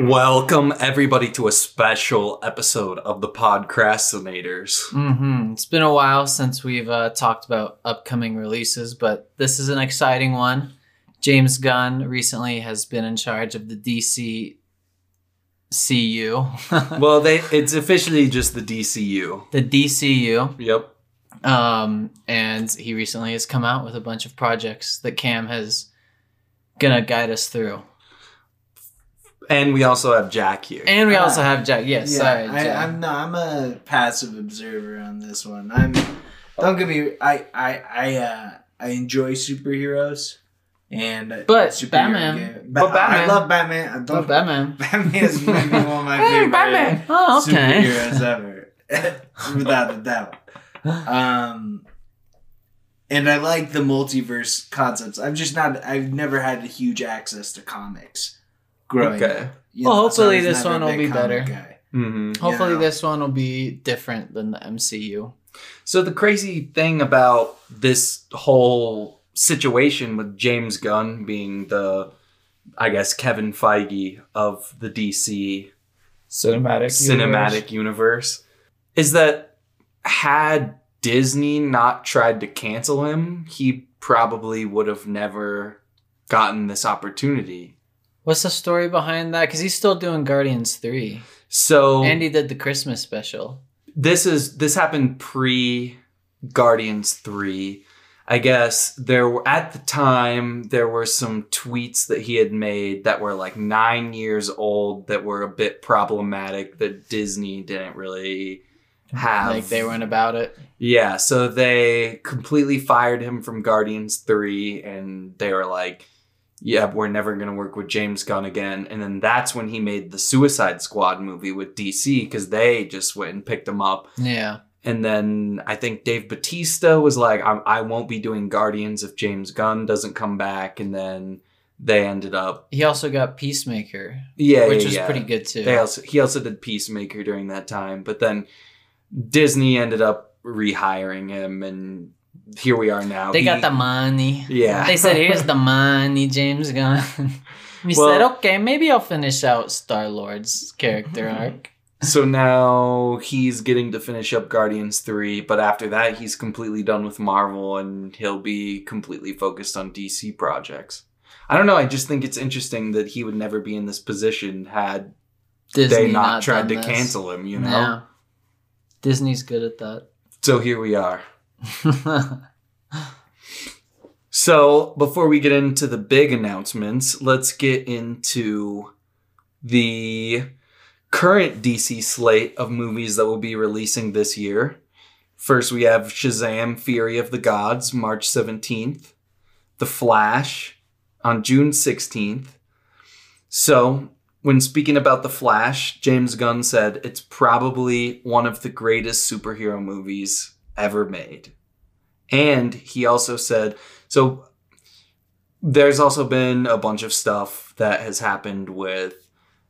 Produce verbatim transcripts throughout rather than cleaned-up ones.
Welcome everybody to a special episode of the Podcrastinators. Mm-hmm. It's been a while since we've uh, talked about upcoming releases, but this is an exciting one. James Gunn recently has been in charge of the D C C U. Well, they it's officially just the D C U. The D C U. Yep. Um, and he recently has come out with a bunch of projects that Cam has gonna guide us through. And we also have Jack here. And we uh, also have Jack. Yes, yeah, sorry, Jack. I, I'm no, I'm a passive observer on this one. I'm. Don't get me. I I I uh, I enjoy superheroes. And but superhero Batman. Game. But, but Batman. I love Batman. I love but Batman. Batman is maybe one of my favorite Batman. Oh, okay. Superheroes ever, without a doubt. Um, and I like the multiverse concepts. I'm just not. I've never had huge access to comics. Growing okay. Well, know, hopefully so this one will be better. Mm-hmm. Hopefully yeah. This one will be different than the M C U. So the crazy thing about this whole situation with James Gunn being the, I guess, Kevin Feige of the D C cinematic cinematic universe, universe is that had Disney not tried to cancel him, he probably would have never gotten this opportunity. What's the story behind that? Because he's still doing Guardians three. So and he did the Christmas special. This is this happened pre Guardians three. I guess there were, at the time there were some tweets that he had made that were like nine years old that were a bit problematic that Disney didn't really have. Like they weren't about it. Yeah, so they completely fired him from Guardians three, and they were like, yeah, we're never going to work with James Gunn again. And then that's when he made the Suicide Squad movie with D C because they just went and picked him up. Yeah. And then I think Dave Bautista was like, I-, I won't be doing Guardians if James Gunn doesn't come back. And then they ended up. He also got Peacemaker. Yeah, Which yeah, was yeah. pretty good, too. They also He also did Peacemaker during that time. But then Disney ended up rehiring him and... Here we are now. They he, got the money. Yeah. They said, here's the money, James Gunn. We well, said, okay, maybe I'll finish out Star-Lord's character arc. So now he's getting to finish up Guardians three, but after that, he's completely done with Marvel, and he'll be completely focused on D C projects. I don't know. I just think it's interesting that he would never be in this position had Disney they not, not tried to this. cancel him, you know? No. Disney's good at that. So here we are. So before we get into the big announcements, let's get into the current D C slate of movies that will be releasing this year. First, we have Shazam! Fury of the Gods, March seventeenth. The Flash on June sixteenth. So when speaking about The Flash, James Gunn said it's probably one of the greatest superhero movies ever made. And he also said, so there's also been a bunch of stuff that has happened with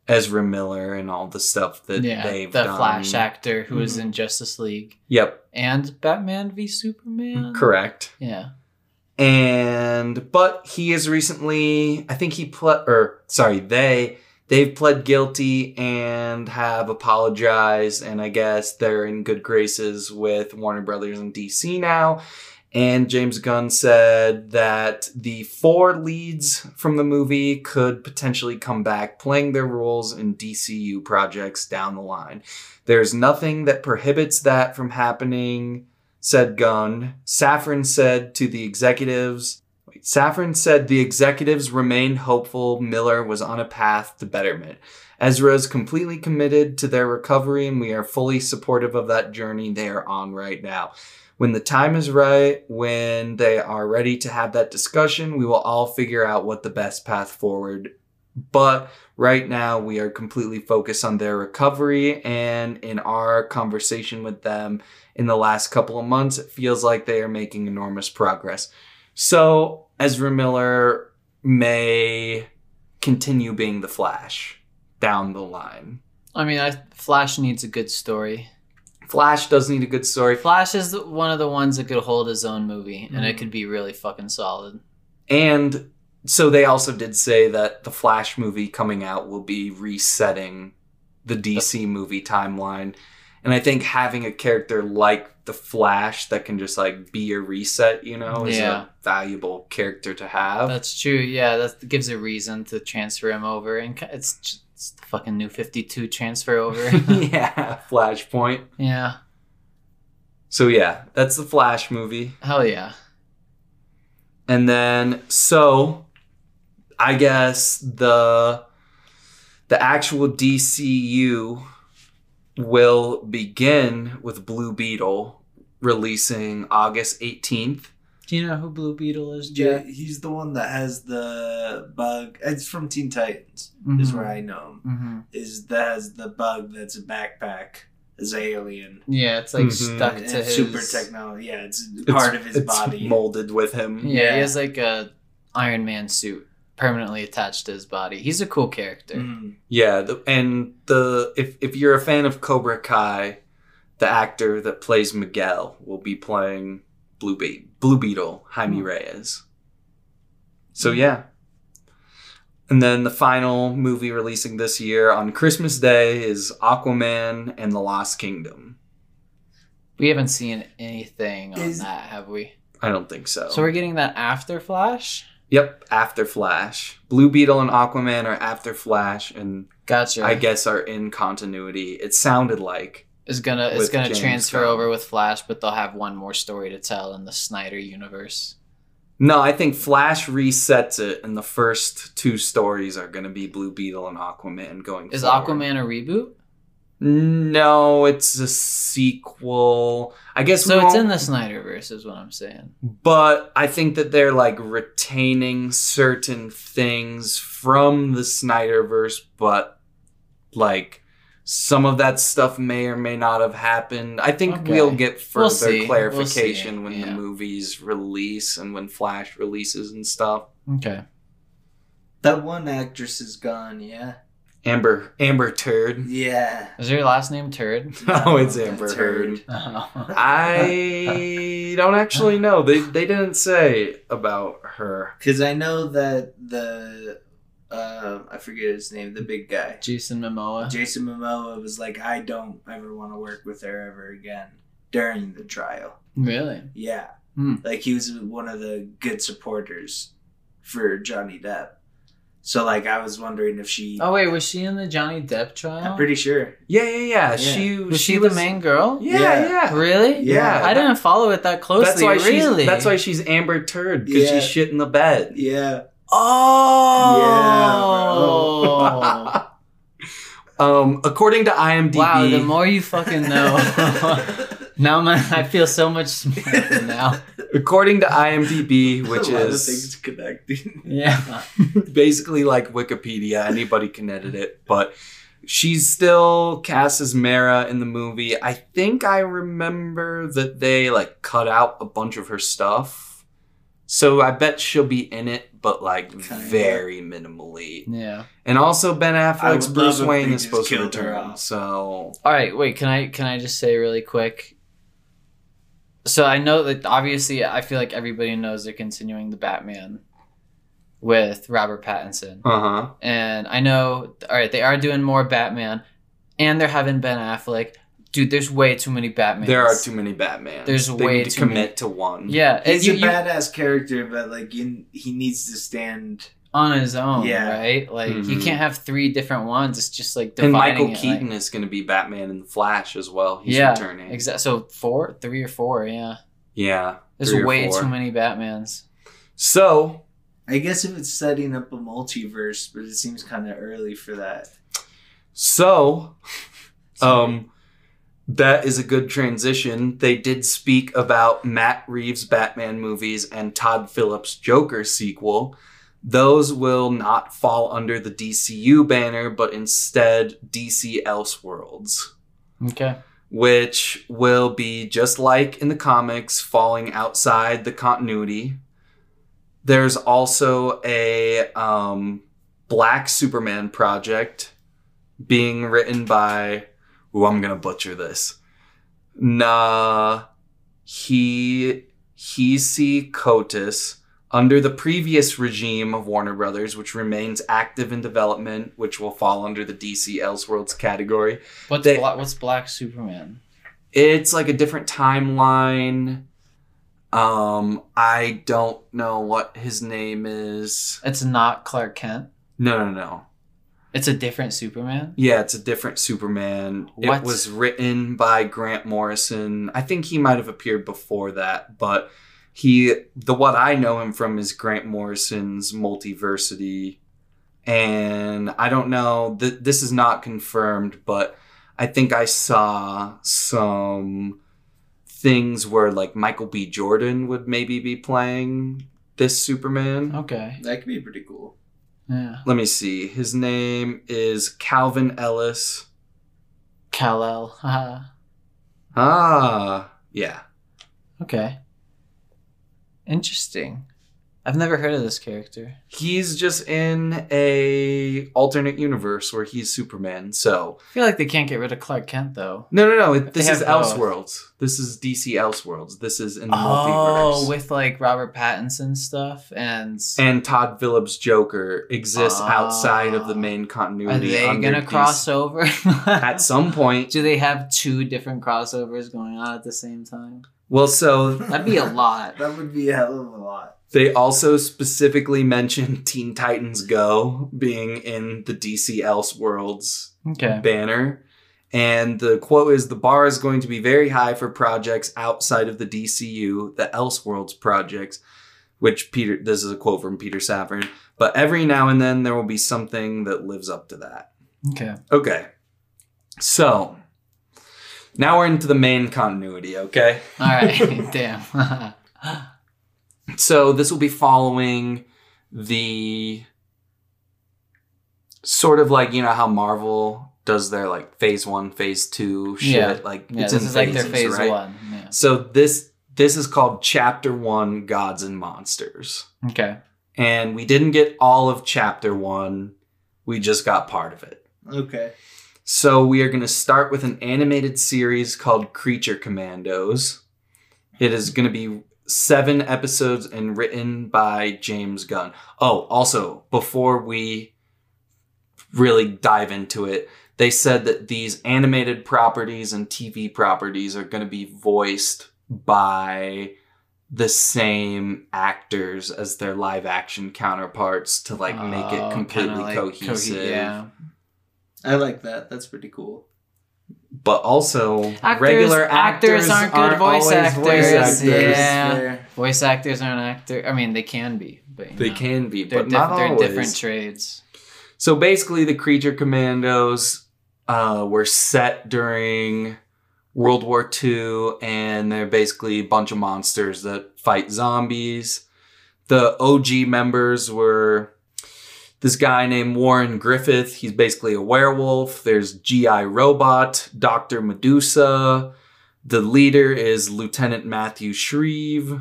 Ezra Miller and all the stuff that yeah, they've the done. The Flash actor who mm-hmm. was in Justice League. Yep. And Batman v Superman. Correct. Yeah. And, but he is recently, I think he, ple- or sorry, they, they've pled guilty and have apologized, and I guess they're in good graces with Warner Brothers and D C now. And James Gunn said that the four leads from the movie could potentially come back playing their roles in D C U projects down the line. There's nothing that prohibits that from happening, said Gunn. Safran said to the executives... Safran said the executives remained hopeful Miller was on a path to betterment. Ezra is completely committed to their recovery, and we are fully supportive of that journey they are on right now. When the time is right, when they are ready to have that discussion, we will all figure out what the best path forward. But right now, we are completely focused on their recovery, and in our conversation with them in the last couple of months, it feels like they are making enormous progress. So Ezra Miller may continue being the Flash down the line. I mean, I, Flash needs a good story. Flash does need a good story. Flash is one of the ones that could hold his own movie, mm-hmm. and it could be really fucking solid. And So they also did say that the Flash movie coming out will be resetting the D C movie timeline. And I think having a character like the Flash that can just, like, be a reset, you know, is yeah. a valuable character to have. That's true. Yeah, that gives a reason to transfer him over. And it's, it's the fucking New fifty-two transfer over. Yeah, Flashpoint. Yeah. So, yeah, that's the Flash movie. Hell yeah. And then, so... I guess the the actual D C U will begin with Blue Beetle releasing August eighteenth. Do you know who Blue Beetle is, Jack? Yeah, he's the one that has the bug. It's from Teen Titans, mm-hmm. is where I know him. Mm-hmm. Is that has the bug that's a backpack. Is an alien. Yeah, it's like mm-hmm. stuck to his... Super technology. Yeah, it's, it's part of his it's body. Molded with him. Yeah, yeah, he has like a Iron Man suit. Permanently attached to his body. He's a cool character. Mm. Yeah, the, and the if if you're a fan of Cobra Kai, the actor that plays Miguel will be playing Blue Be- Blue Beetle, Jaime mm. Reyes. So yeah. And then the final movie releasing this year on Christmas Day is Aquaman and the Lost Kingdom. We haven't seen anything on is, that, have we? I don't think so. So we're getting that after Flash? Yep, after Flash. Blue Beetle and Aquaman are after Flash, and gotcha. I guess are in continuity. It sounded like it's gonna it's gonna James transfer Gunn. Over with Flash, but they'll have one more story to tell in the Snyder universe. No, I think Flash resets it, and the first two stories are gonna be Blue Beetle and Aquaman going. Is forward. Aquaman a reboot? No, it's a sequel. I guess so. It's in the Snyderverse, is what I'm saying. But I think that they're like retaining certain things from the Snyderverse, but like some of that stuff may or may not have happened. I think okay. we'll get further we'll clarification we'll when yeah. the movies release and when Flash releases and stuff. Okay. That one actress is gone, yeah. Amber, Amber Turd. Yeah. Is your last name Turd? No, oh, it's Amber Heard. Oh. I don't actually know. They they didn't say about her. Because I know that the, uh, I forget his name, the big guy. Jason Momoa. Jason Momoa was like, I don't ever want to work with her ever again during the trial. Really? Yeah. Hmm. Like he was one of the good supporters for Johnny Depp. So, like, I was wondering if she... Oh, wait, was she in the Johnny Depp trial? I'm pretty sure. Yeah, yeah, yeah. yeah. She Was she, she was... the main girl? Yeah, yeah. yeah. Really? Yeah. yeah. I that... didn't follow it that closely, that's why really. She's, that's why she's Amber Turd, because yeah. she's shit in the bed. Yeah. Oh! Yeah, bro. um, according to IMDb... Wow, the more you fucking know... Now my, I feel so much smarter now. According to IMDb, which a lot is of things connecting. Yeah. Basically like Wikipedia, anybody can edit it, but she's still cast as Mara in the movie. I think I remember that they like cut out a bunch of her stuff. So I bet she'll be in it, but like kinda. Very minimally. Yeah. And also Ben Affleck's Bruce Wayne is supposed to return. So all right, wait, can I can I just say really quick? So I know that obviously I feel like everybody knows they're continuing the Batman with Robert Pattinson. Uh-huh. And I know, all right, they are doing more Batman and they're having Ben Affleck. Dude, there's way too many Batmans. There are too many Batmans. There's they way need to too commit many. To one. Yeah. He's you, a badass you, character, but like you, he needs to stand... on his own, yeah. right? Like, mm-hmm. you can't have three different ones. It's just, like, dividing it. And Michael it, Keaton like... is going to be Batman in The Flash as well. He's yeah, returning. Exa- so, four? Three or four, yeah. Yeah. There's way too many Batmans. So... I guess if it's setting up a multiverse, but it seems kind of early for that. So, um, that is a good transition. They did speak about Matt Reeves' Batman movies and Todd Phillips' Joker sequel. Those will not fall under the D C U banner, but instead D C Elseworlds. Okay. Which will be, just like in the comics, falling outside the continuity. There's also a um, Black Superman project being written by... Ooh, I'm going to butcher this. Nah, he, he, see, Cotis... Under the previous regime of Warner Brothers, which remains active in development, which will fall under the D C Elseworlds category. What's, they, Bla- what's Black Superman? It's like a different timeline. Um, I don't know what his name is. It's not Clark Kent? No, no, no. It's a different Superman? Yeah, it's a different Superman. What? It was written by Grant Morrison. I think he might have appeared before that, but... He, the what I know him from is Grant Morrison's Multiversity, and I don't know, th- this is not confirmed, but I think I saw some things where like Michael B. Jordan would maybe be playing this Superman. Okay. That could be pretty cool. Yeah. Let me see. His name is Calvin Ellis. Kal-El. Haha. Ah, yeah. Okay. Interesting. I've never heard of this character. He's just in a alternate universe where he's Superman, so... I feel like they can't get rid of Clark Kent, though. No, no, no. It, this is Elseworlds. This is D C Elseworlds. This is in the oh, multiverse. Oh, with, like, Robert Pattinson stuff and... And Todd Phillips' Joker exists uh, outside of the main continuity. Are they going to cross over? At some point. Do they have two different crossovers going on at the same time? Well, so... That'd be a lot. That would be a hell of a lot. They also specifically mentioned Teen Titans Go being in the D C Elseworlds okay. banner. And the quote is, "The bar is going to be very high for projects outside of the D C U, the Elseworlds projects," which Peter, this is a quote from Peter Safran, "but every now and then there will be something that lives up to that." Okay. Okay. So... Now we're into the main continuity, okay? All right, damn. So this will be following the sort of like, you know how Marvel does their like phase one, phase two shit. Yeah. Like yeah, it's this in is phases, like their phase right? one. Yeah. So this this is called Chapter One: Gods and Monsters. Okay. And we didn't get all of Chapter One. We just got part of it. Okay. So we are going to start with an animated series called Creature Commandos. It is going to be seven episodes and written by James Gunn. Oh, also, before we really dive into it, they said that these animated properties and T V properties are going to be voiced by the same actors as their live action counterparts to like make it completely oh, kinda like cohesive. Cohe- yeah. I like that. That's pretty cool. But also, actors, regular actors, actors aren't good aren't voice, actors. voice actors. Yeah. Fair. Voice actors aren't actors. I mean, they can be. But, they know, can be, but diff- not they're always. They're different trades. So basically, the Creature Commandos uh, were set during World War Two, and they're basically a bunch of monsters that fight zombies. The O G members were... This guy named Warren Griffith, he's basically a werewolf. There's G I Robot, Doctor Medusa. The leader is Lieutenant Matthew Shreve.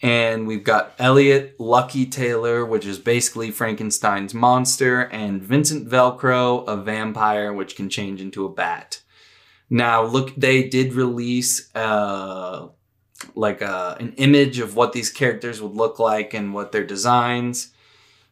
And we've got Elliot Lucky Taylor, which is basically Frankenstein's monster. And Vincent Velcro, a vampire, which can change into a bat. Now, look, they did release... Uh, like a, an image of what these characters would look like and what their designs...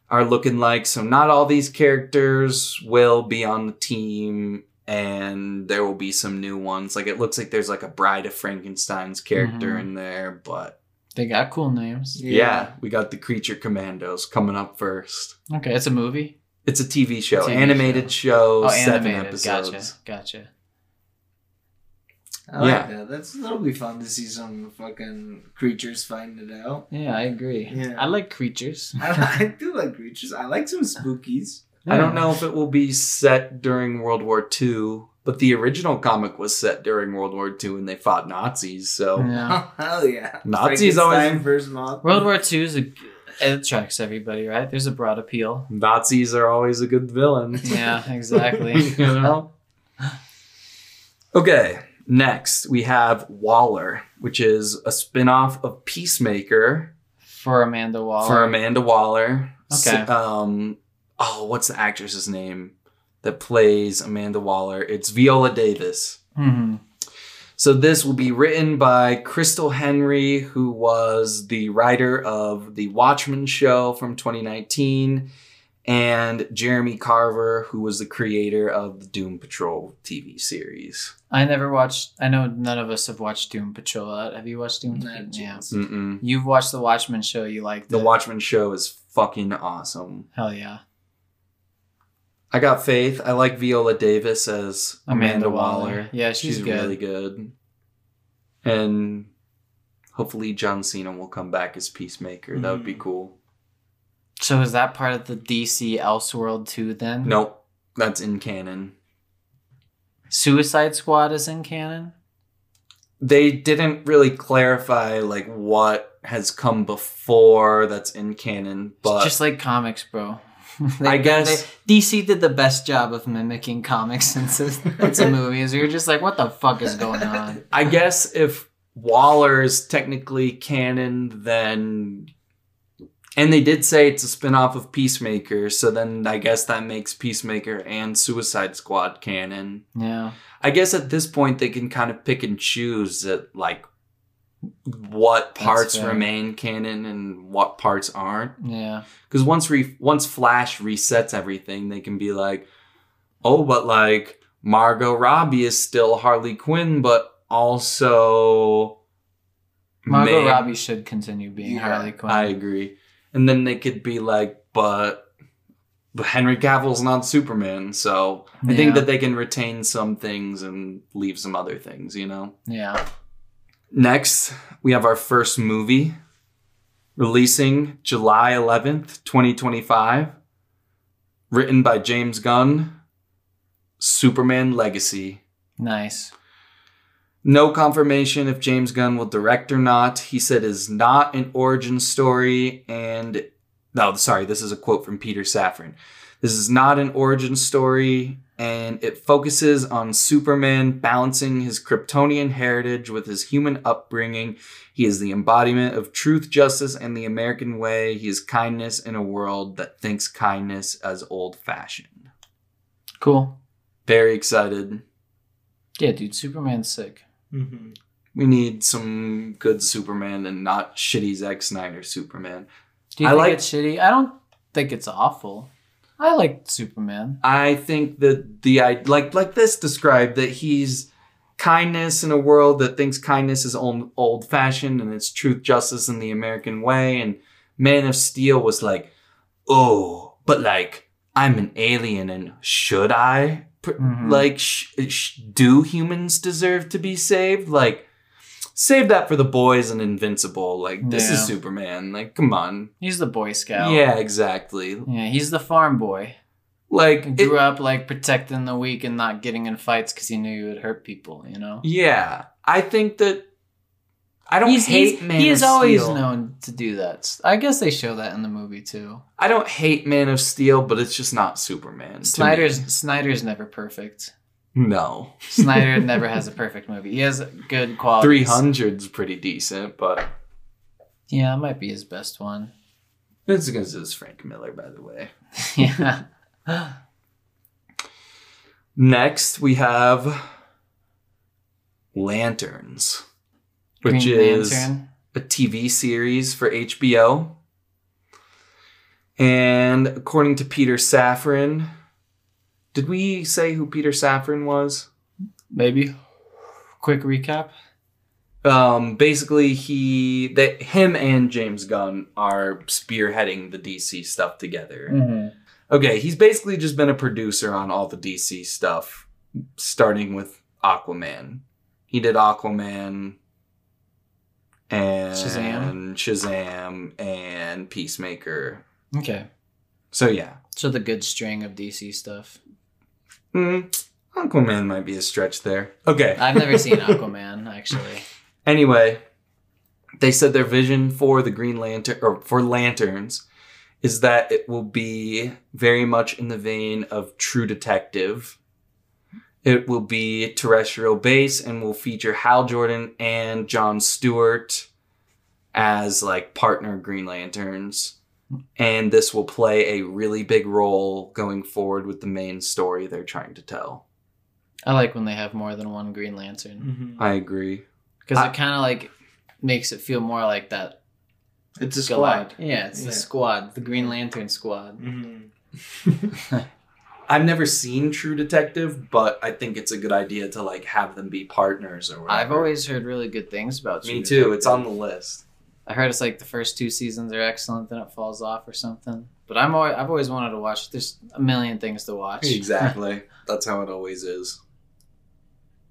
are looking like. So not all these characters will be on the team, and there will be some new ones. Like it looks like there's like a Bride of Frankenstein's character mm-hmm. in there, but they got cool names. Yeah. yeah, we got the Creature Commandos coming up first. Okay, it's a movie. It's a T V show, a T V animated show, show oh, seven animated. episodes. Gotcha, gotcha. I yeah. like that. That's, that'll be fun to see some fucking creatures find it out. Yeah, I agree. Yeah. I like creatures. I, I do like creatures. I like some spookies. Yeah. I don't know if it will be set during World War Two, but the original comic was set during World War Two and they fought Nazis, so... Yeah. Oh, hell yeah. Nazis always... Versus World War Two is a... It attracts everybody, right? There's a broad appeal. Nazis are always a good villain. Yeah, exactly. You know? Okay. Next, we have Waller, which is a spinoff of Peacemaker. For Amanda Waller. For Amanda Waller. Okay. So, um, oh, what's the actress's name that plays Amanda Waller? It's Viola Davis. Mm-hmm. So this will be written by Crystal Henry, who was the writer of The Watchmen Show from twenty nineteen, and Jeremy Carver, who was the creator of the Doom Patrol T V series. I never watched, I know none of us have watched Doom Patrol. Have you watched Doom Patrol? Yeah. Mm-mm. You've watched The Watchmen Show, you liked The it. The Watchmen Show is fucking awesome. Hell yeah. I got faith. I like Viola Davis as Amanda, Amanda Waller. Waller. Yeah, she's, she's good. really good. And hopefully John Cena will come back as Peacemaker. Mm. That would be cool. So is that part of the D C Elseworlds two then? Nope. That's in canon. Suicide Squad is in canon? They didn't really clarify like what has come before that's in canon, but it's just like comics, bro. They, I guess they, D C did the best job of mimicking comics since it's a movie. So you're just like, what the fuck is going on? I guess if Waller's technically canon, then, and they did say it's a spin-off of Peacemaker, so then I guess that makes Peacemaker and Suicide Squad canon. Yeah. I guess at this point they can kind of pick and choose that, like, what parts remain canon and what parts aren't. Yeah. Because once re- once Flash resets everything, they can be like, oh, but like Margot Robbie is still Harley Quinn, but also Margot May- Robbie should continue being yeah, Harley Quinn. I agree. And then they could be like, but, but Henry Cavill's not Superman, so I yeah. think that they can retain some things and leave some other things, you know? Yeah. Next, we have our first movie, releasing July eleventh, twenty twenty-five, written by James Gunn, Superman Legacy. Nice. No confirmation if James Gunn will direct or not. He said it's not an origin story, and... No, sorry, this is a quote from Peter Safran. This is not an origin story, and it focuses on Superman balancing his Kryptonian heritage with his human upbringing. He is the embodiment of truth, justice, and the American way. He is kindness in a world that thinks kindness as old-fashioned. Cool. Very excited. Yeah, dude, Superman's sick. Mm-hmm. We need some good Superman and not shitty Zack Snyder Superman. Do you I think like- it's shitty? I don't think it's awful. I like Superman. I think that the I like like this described that he's kindness in a world that thinks kindness is old, old-fashioned and it's truth, justice, and the American way. And Man of Steel was like, oh, but like I'm an alien, and should I pr- mm-hmm. like sh- sh- do humans deserve to be saved? Like save that for the boys and Invincible. Like this yeah. is Superman. Like come on, he's the Boy Scout. Yeah, exactly. Yeah, he's the farm boy. Like he grew it, up like protecting the weak and not getting in fights because he knew he would hurt people. You know. Yeah, I think that I don't he's, hate he's, Man he of Steel. He is always known to do that. I guess they show that in the movie too. I don't hate Man of Steel, but it's just not Superman. Snyder's Snyder's never perfect. No. Snyder never has a perfect movie. He has good quality. three hundred's pretty decent, but... Yeah, it might be his best one. This is it's Frank Miller, by the way. Yeah. Next, we have... Lanterns. Which Green is Lantern. A T V series for H B O. And according to Peter Safran... Did we say who Peter Safran was? Maybe. Quick recap. Um, basically, he, that him and James Gunn are spearheading the D C stuff together. Mm-hmm. Okay, he's basically just been a producer on all the D C stuff, starting with Aquaman. He did Aquaman and Shazam, Shazam and Peacemaker. Okay. So, yeah. So the good string of D C stuff. Mm, Aquaman might be a stretch there. Okay. I've never seen Aquaman, actually. Anyway, they said their vision for the Green Lantern, or for Lanterns, is that it will be very much in the vein of True Detective. It will be terrestrial base and will feature Hal Jordan and Jon Stewart as like partner Green Lanterns. And this will play a really big role going forward with the main story they're trying to tell. I like when they have more than one Green Lantern. Mm-hmm. I agree. Because it kind of like makes it feel more like that. It's a squad. Yeah, it's yeah. the squad. The Green Lantern squad. Mm-hmm. I've never seen True Detective, but I think it's a good idea to like have them be partners or whatever. I've always heard really good things about True Me Detective. Too. It's on the list. I heard it's like the first two seasons are excellent, then it falls off or something. But I'm always, I've always wanted to watch. There's a million things to watch. Exactly. That's how it always is.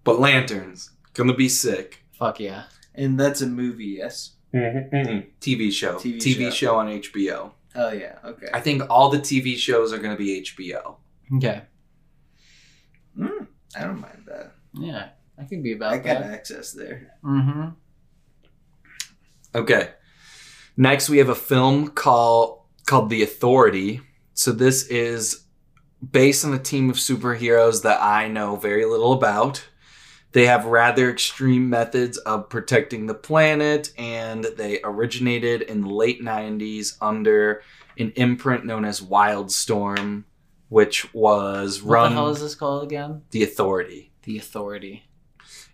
But Lanterns. Gonna be sick. Fuck yeah. And that's a movie, yes? Mm-hmm. T V show. TV, TV show. show on H B O. Oh, yeah. Okay. I think all the T V shows are gonna be H B O. Okay. Mm, I don't mind that. Yeah. I can be about I that. I got access there. Mm-hmm. Okay. Next, we have a film called called The Authority. So this is based on a team of superheroes that I know very little about. They have rather extreme methods of protecting the planet, and they originated in the late nineties under an imprint known as Wildstorm, which was what run... What the hell is this called again? The Authority. The Authority.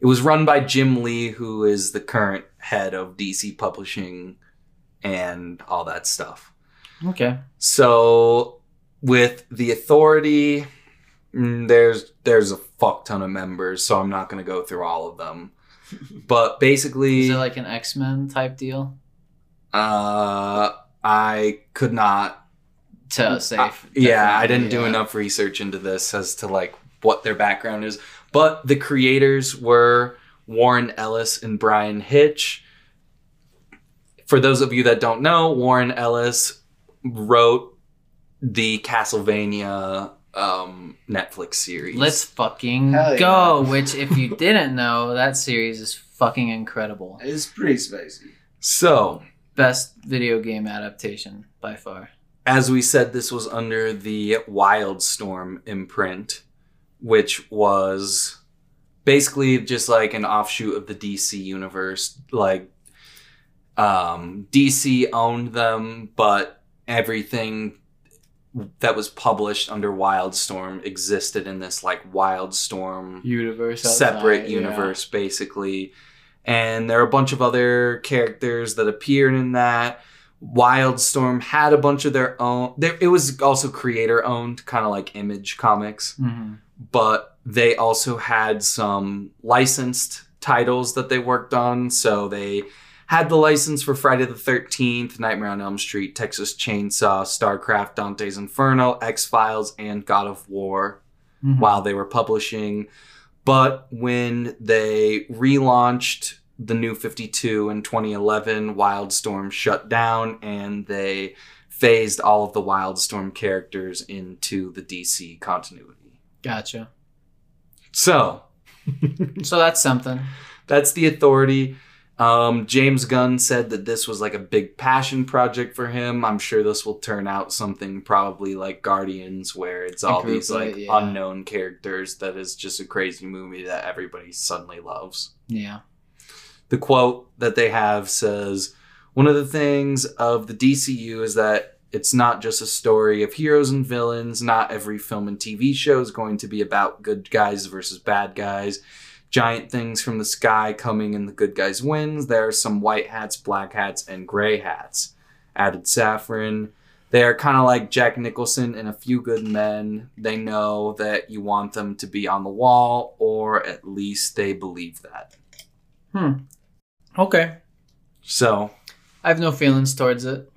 It was run by Jim Lee, who is the current head of D C publishing and all that stuff. Okay. So with the Authority, there's there's a fuck ton of members, so I'm not going to go through all of them. But basically... Is it like an X-Men type deal? Uh, I could not... To safe. I, yeah, I didn't yeah. do enough research into this as to like what their background is. But the creators were Warren Ellis and Brian Hitch. For those of you that don't know, Warren Ellis wrote the Castlevania um, Netflix series. Let's fucking yeah. go. Which, if you didn't know, that series is fucking incredible. It's pretty spicy. So, best video game adaptation by far. As we said, this was under the Wildstorm imprint, which was basically just like an offshoot of the D C universe. Like, um, D C owned them, but everything that was published under Wildstorm existed in this like Wildstorm universe, outside, separate universe, yeah. basically. And there are a bunch of other characters that appeared in that. Wildstorm had a bunch of their own. There, it was also creator owned, kind of like Image Comics. Mm-hmm. But they also had some licensed titles that they worked on. So they had the license for Friday the thirteenth, Nightmare on Elm Street, Texas Chainsaw, StarCraft, Dante's Inferno, X-Files, and God of War mm-hmm. while they were publishing. But when they relaunched the New fifty-two in twenty eleven, Wildstorm shut down and they phased all of the Wildstorm characters into the D C continuity. Gotcha. So. So that's something. That's The Authority. Um, James Gunn said that this was like a big passion project for him. I'm sure this will turn out something probably like Guardians, where it's all these like yeah. unknown characters that is just a crazy movie that everybody suddenly loves. Yeah. The quote that they have says, "One of the things of the D C U is that it's not just a story of heroes and villains. Not every film and T V show is going to be about good guys versus bad guys. Giant things from the sky coming and the good guys wins. There are some white hats, black hats, and gray hats," added Safran. "They are kind of like Jack Nicholson in A Few Good Men. They know that you want them to be on the wall, or at least they believe that." Hmm. Okay. So. I have no feelings towards it.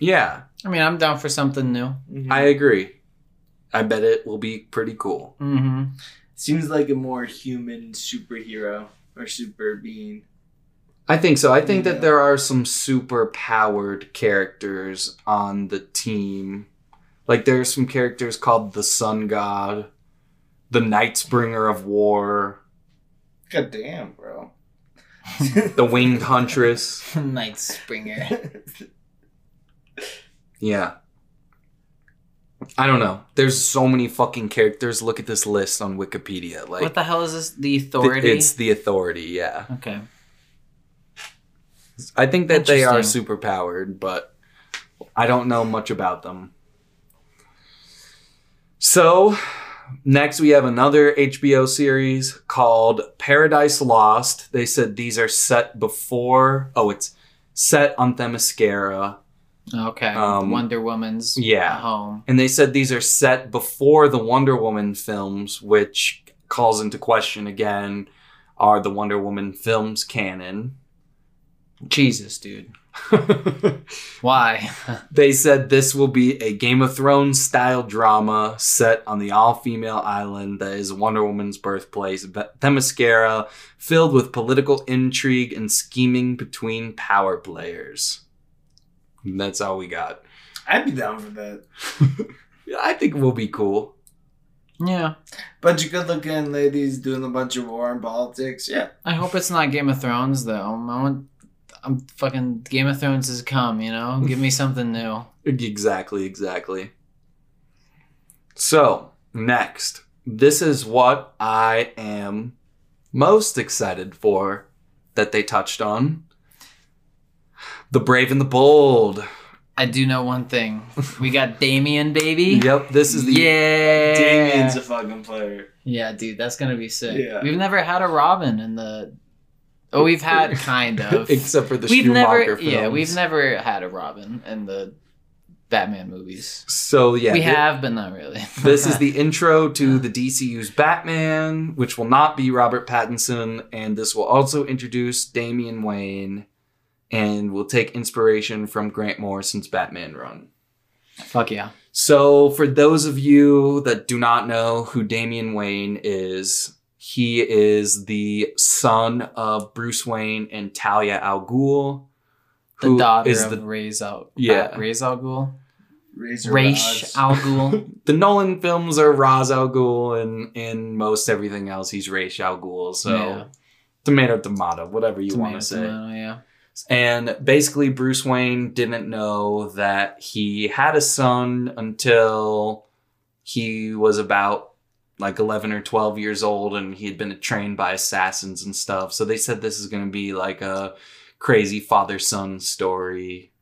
Yeah. I mean, I'm down for something new. Mm-hmm. I agree. I bet it will be pretty cool. Mm-hmm. Seems like a more human superhero or super being. I think so. I think yeah. that there are some super powered characters on the team. Like there are some characters called the Sun God, the Nightsbringer of War. God damn, bro. The Winged Huntress. Nightsbringer. Yeah. I don't know. There's so many fucking characters. Look at this list on Wikipedia. Like, what the hell is this? The Authority? Th- it's The Authority, yeah. Okay. I think that they are super powered, but I don't know much about them. So, Next, we have another H B O series called Paradise Lost. They said these are set before. Oh, it's set on Themyscira. Okay. Um, Wonder Woman's yeah. home. And they said these are set before the Wonder Woman films, which calls into question again, are the Wonder Woman films canon? Jesus, dude. Why? They said this will be a Game of Thrones style drama set on the all-female island that is Wonder Woman's birthplace, Themyscira, filled with political intrigue and scheming between power players. And that's all we got. I'd be down for that. I think we'll be cool. Yeah. Bunch of good-looking ladies doing a bunch of war and politics. Yeah. I hope it's not Game of Thrones, though. I want... I'm fucking Game of Thrones has come, you know? Give me something new. Exactly, exactly. So, next. This is what I am most excited for that they touched on. The Brave and the Bold. I do know one thing. We got Damien, baby. Yep, this is the... Yeah! Damien's a fucking player. Yeah, dude, that's gonna be sick. Yeah. We've never had a Robin in the... Oh, we've had kind of. Except for the we've Schumacher never, films. Yeah, we've never had a Robin in the Batman movies. So, yeah. We it, have, but not really. This is the intro to the D C U's Batman, which will not be Robert Pattinson. And this will also introduce Damian Wayne and will take inspiration from Grant Morrison's Batman run. Fuck yeah. So, for those of you that do not know who Damian Wayne is... He is the son of Bruce Wayne and Talia al Ghul. The daughter is of the, Ra's al, yeah. uh, Ra's al Ghul. Ra's al Ghul. The Nolan films are Ra's al Ghul, and in most everything else, he's Ra's al Ghul. So yeah. tomato, tomato, whatever you want to say. Tomato, yeah. And basically, Bruce Wayne didn't know that he had a son until he was about like eleven or twelve years old, and he had been trained by assassins and stuff. So they said this is going to be like a crazy father-son story,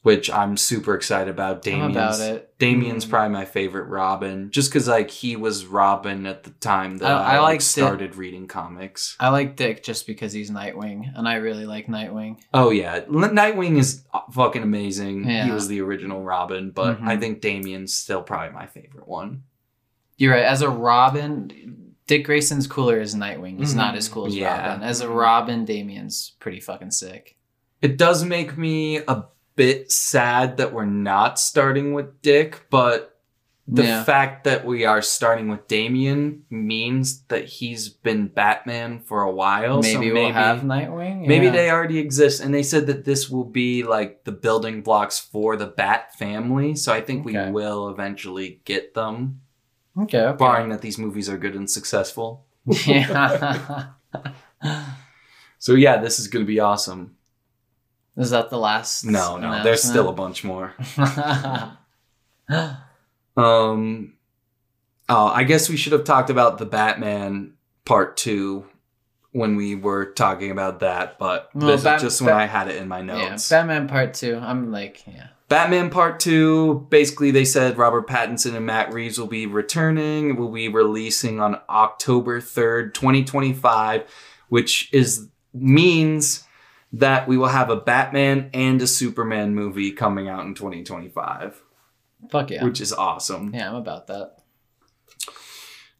which I'm super excited about. Damien's, about it. Damien's mm. probably my favorite Robin, just because like he was Robin at the time that I, I, I like started Dick. reading comics. I like Dick just because he's Nightwing, and I really like Nightwing. Oh yeah, Nightwing is fucking amazing. Yeah. He was the original Robin, but mm-hmm. I think Damien's still probably my favorite one. You're right. As a Robin, Dick Grayson's cooler as Nightwing. He's mm-hmm. not as cool as yeah. Robin. As a Robin, Damien's pretty fucking sick. It does make me a bit sad that we're not starting with Dick, but the yeah. fact that we are starting with Damien means that he's been Batman for a while. Maybe so maybe, we'll have Nightwing. Yeah. Maybe they already exist. And they said that this will be like the building blocks for the Bat family. So I think okay. we will eventually get them. Okay, okay. Barring that these movies are good and successful. Yeah. So yeah, this is going to be awesome. Is that the last? No, no. There's still a bunch more. um, oh, I guess we should have talked about the Batman Part Two when we were talking about that, but well, this Bat- is just when Bat- I had it in my notes. Yeah, Batman Part Two. I'm like, yeah. Batman Part Two, basically they said Robert Pattinson and Matt Reeves will be returning. It will be releasing on October third, twenty twenty-five, which is means that we will have a Batman and a Superman movie coming out in twenty twenty-five. Fuck yeah. Which is awesome. Yeah, I'm about that.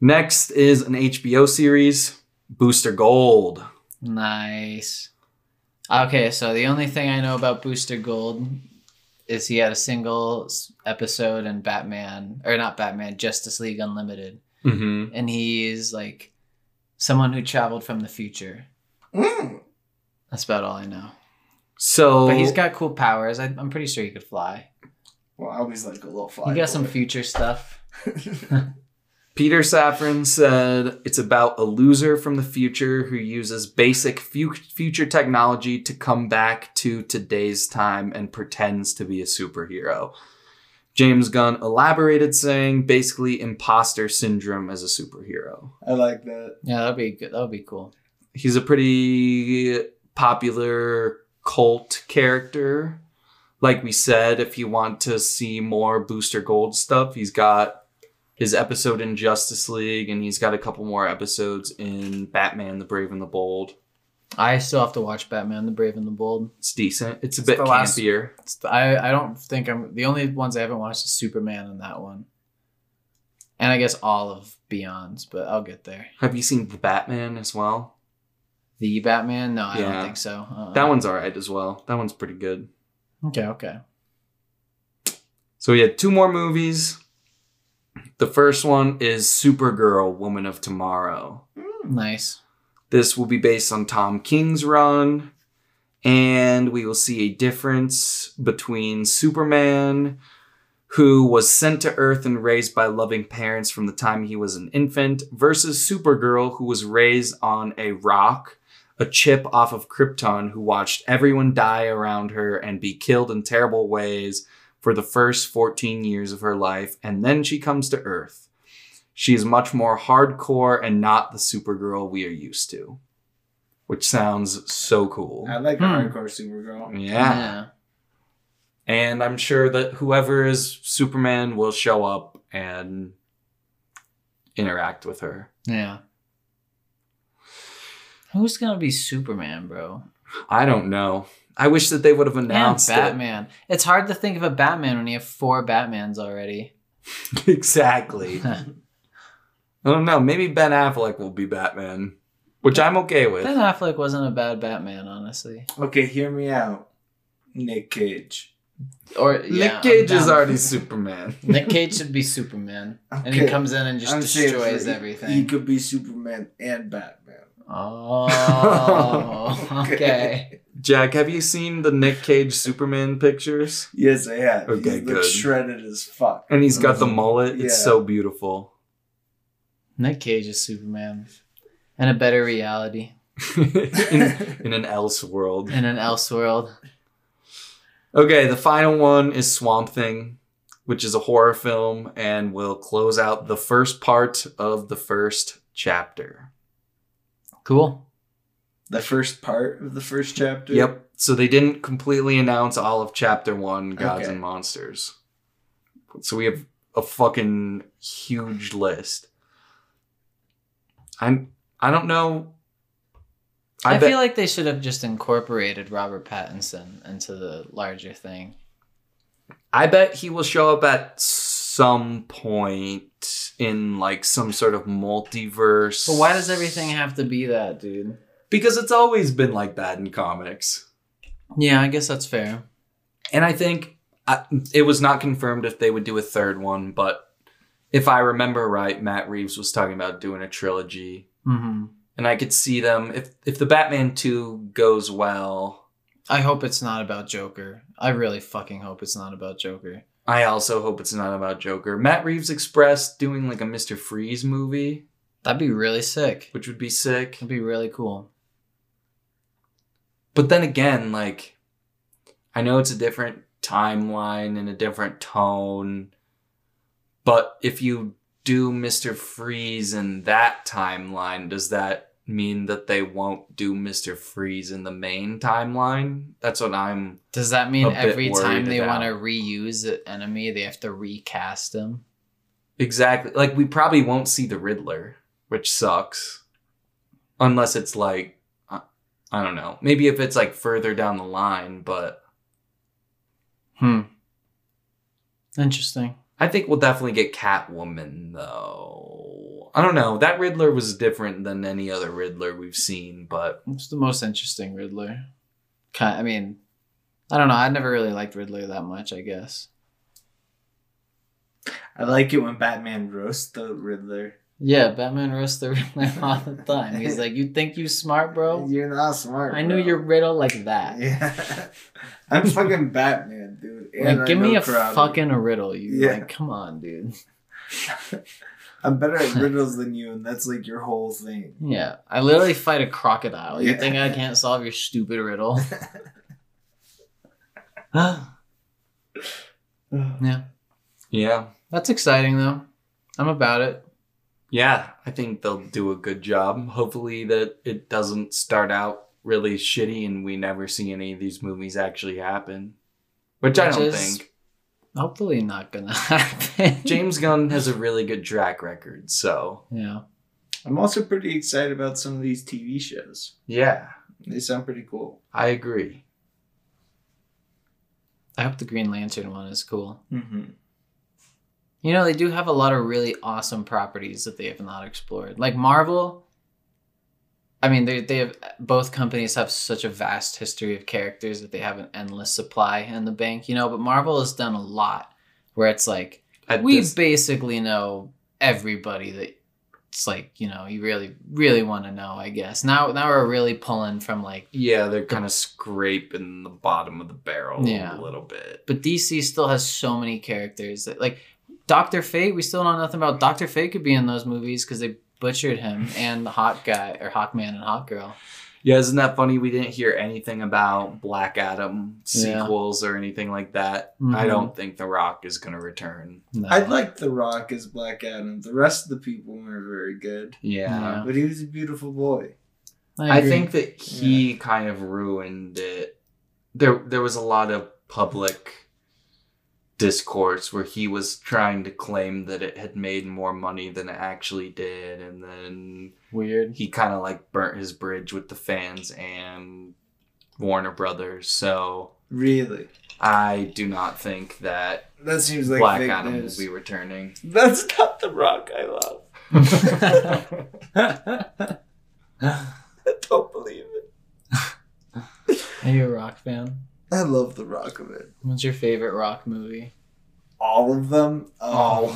Next is an H B O series, Booster Gold. Nice. Okay, so the only thing I know about Booster Gold... is he had a single episode in Batman, or not Batman, Justice League Unlimited. Mm-hmm. And he's like someone who traveled from the future. Mm. That's about all I know. So, but he's got cool powers. I, I'm pretty sure he could fly. Well, I always like a little fly. He got boy. some future stuff. Peter Safran said it's about a loser from the future who uses basic fu- future technology to come back to today's time and pretends to be a superhero. James Gunn elaborated, saying basically imposter syndrome as a superhero. I like that. Yeah, that'd be good. That'd be cool. He's a pretty popular cult character. Like we said, if you want to see more Booster Gold stuff, he's got his episode in Justice League, and he's got a couple more episodes in Batman, the Brave and the Bold. I still have to watch Batman, the Brave and the Bold. It's decent. It's a it's bit campier. Last, it's the, I, I don't think I'm... The only ones I haven't watched is Superman and that one. And I guess all of Beyond's, but I'll get there. Have you seen The Batman as well? The Batman? No, I yeah. don't think so. Uh-uh. That one's all right as well. That one's pretty good. Okay, okay. So we had two more movies. The first one is Supergirl, Woman of Tomorrow. Mm, nice. This will be based on Tom King's run, and we will see a difference between Superman, who was sent to Earth and raised by loving parents from the time he was an infant, versus Supergirl, who was raised on a rock, a chip off of Krypton, who watched everyone die around her and be killed in terrible ways for the first fourteen years of her life, and then she comes to Earth. She is much more hardcore and not the Supergirl we are used to, which sounds so cool. I like the mm. hardcore Supergirl. Yeah. yeah. And I'm sure that whoever is Superman will show up and interact with her. Yeah. Who's going to be Superman, bro? I don't know. I wish that they would have announced and Batman. It. It's hard to think of a Batman when you have four Batmans already. Exactly. I don't know. Maybe Ben Affleck will be Batman, which I'm okay with. Ben Affleck wasn't a bad Batman, honestly. Okay, hear me out. Nick Cage. Or yeah, Nick Cage is already Superman. Nick Cage should be Superman. Okay. And he comes in and just I'm destroys everything. He could be Superman and Batman. Oh, okay. Jack, have you seen the Nick Cage Superman pictures? Yes, I have. Okay, he good. Looks shredded as fuck. And he's got the mullet. Yeah. It's so beautiful. Nick Cage is Superman. And a better reality. in, in an Elseworld. In an Elseworld. Okay, the final one is Swamp Thing, which is a horror film and will close out the first part of the first chapter. Cool. The first part of the first chapter? Yep. So they didn't completely announce all of chapter one, Gods okay. and Monsters. So we have a fucking huge list. I'm, I don't know. I, I feel like they should have just incorporated Robert Pattinson into the larger thing. I bet he will show up at some point in like some sort of multiverse. But why does everything have to be that, dude? Because it's always been like that in comics. Yeah, I guess that's fair. And I think I, it was not confirmed if they would do a third one, but... If I remember right, Matt Reeves was talking about doing a trilogy. Mm-hmm. And I could see them, if if the Batman two goes well. I hope it's not about Joker. I really fucking hope it's not about Joker. I also hope it's not about Joker. Matt Reeves expressed doing like a Mister Freeze movie. That'd be really sick. Which would be sick. That'd be really cool. But then again, like, I know it's a different timeline and a different tone. But if you do Mister Freeze in that timeline, does that mean that they won't do Mister Freeze in the main timeline? That's what I'm. Does that mean every time they want to reuse an enemy, they have to recast him? Exactly. Like, we probably won't see the Riddler, which sucks. Unless it's like, I don't know. Maybe if it's like further down the line, but. Hmm. Interesting. I think we'll definitely get Catwoman, though. I don't know. That Riddler was different than any other Riddler we've seen, but... It's the most interesting Riddler. Kind of, I mean, I don't know. I never really liked Riddler that much, I guess. I like it when Batman roasts the Riddler. Yeah, Batman roasts the Riddler all the time. He's like, you think you smart, bro? You're not smart, I bro. Knew your riddle like that. Yeah. I'm fucking Batman, dude. And like, give me a crowd. Fucking riddle. You yeah. like, come on, dude. I'm better at riddles than you, and that's like your whole thing. Yeah, I literally fight a crocodile. You yeah. think I can't solve your stupid riddle? yeah. Yeah. That's exciting, though. I'm about it. Yeah, I think they'll do a good job. Hopefully that it doesn't start out really shitty and we never see any of these movies actually happen. Which, Which I don't is, think. Hopefully not gonna happen. James Gunn has a really good track record, so. Yeah. I'm also pretty excited about some of these T V shows. Yeah. They sound pretty cool. I agree. I hope the Green Lantern one is cool. Mm-hmm. You know, they do have a lot of really awesome properties that they have not explored. Like Marvel, I mean, they they have, both companies have such a vast history of characters that they have an endless supply in the bank, you know, but Marvel has done a lot where it's like, At we this... basically know everybody that it's like, you know, you really, really want to know, I guess. Now, now we're really pulling from like... Yeah, they're kind the, of scraping the bottom of the barrel yeah. a little bit. But D C still has so many characters that like... Doctor Fate, we still know nothing about. Doctor Fate could be in those movies because they butchered him and the hot guy, or Hawkman and Hawk Girl. Yeah, isn't that funny? We didn't hear anything about Black Adam sequels yeah. or anything like that. Mm-hmm. I don't think The Rock is going to return. No. I'd like The Rock as Black Adam. The rest of the people weren't very good. Yeah. yeah. But he was a beautiful boy. I, I think that he yeah. kind of ruined it. There, there was a lot of public... discourse where he was trying to claim that it had made more money than it actually did, and then weird he kind of like burnt his bridge with the fans and Warner Brothers. So really, I do not think that that seems like Black Adam news. Will be returning. That's not The Rock I love. I don't believe it. Are you a Rock fan? I love The Rock of it. What's your favorite Rock movie? All of them. Oh,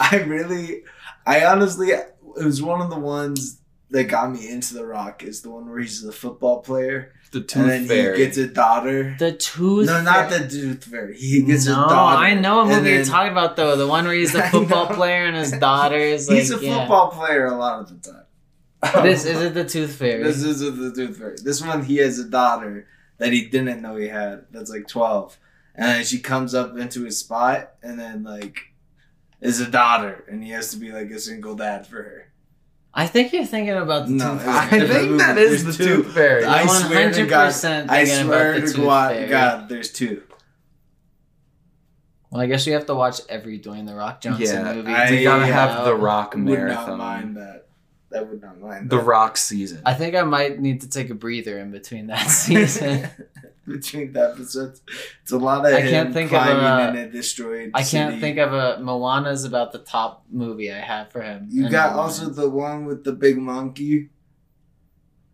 I really, I honestly, it was one of the ones that got me into The Rock is the one where he's the football player. The Tooth Fairy. And then fairy. He gets a daughter. The Tooth No, not the Tooth Fairy. He gets no, a daughter. I know a movie then, you're talking about, though. The one where he's the football player and his daughter is like, he's a football yeah. player a lot of the time. This isn't the Tooth Fairy. This isn't the Tooth Fairy. This one, he has a daughter that he didn't know he had. That's like twelve. And then she comes up into his spot and then like is a daughter. And he has to be like a single dad for her. I think you're thinking about the no, Tooth Fairy. I think that is the Tooth Fairy. I swear to God. I swear to God, there's two. Well, I guess you have to watch every Dwayne The Rock Johnson yeah, movie. I, you gotta yeah, have The Rock marathon. Would not mind that. I would not mind that. The Rock season. I think I might need to take a breather in between that season. Between the episodes. It's a lot of I him can't think climbing of a, in a destroyed I can't city. Think of a... Moana's about the top movie I have for him. You got Moana. Also the one with the big monkey.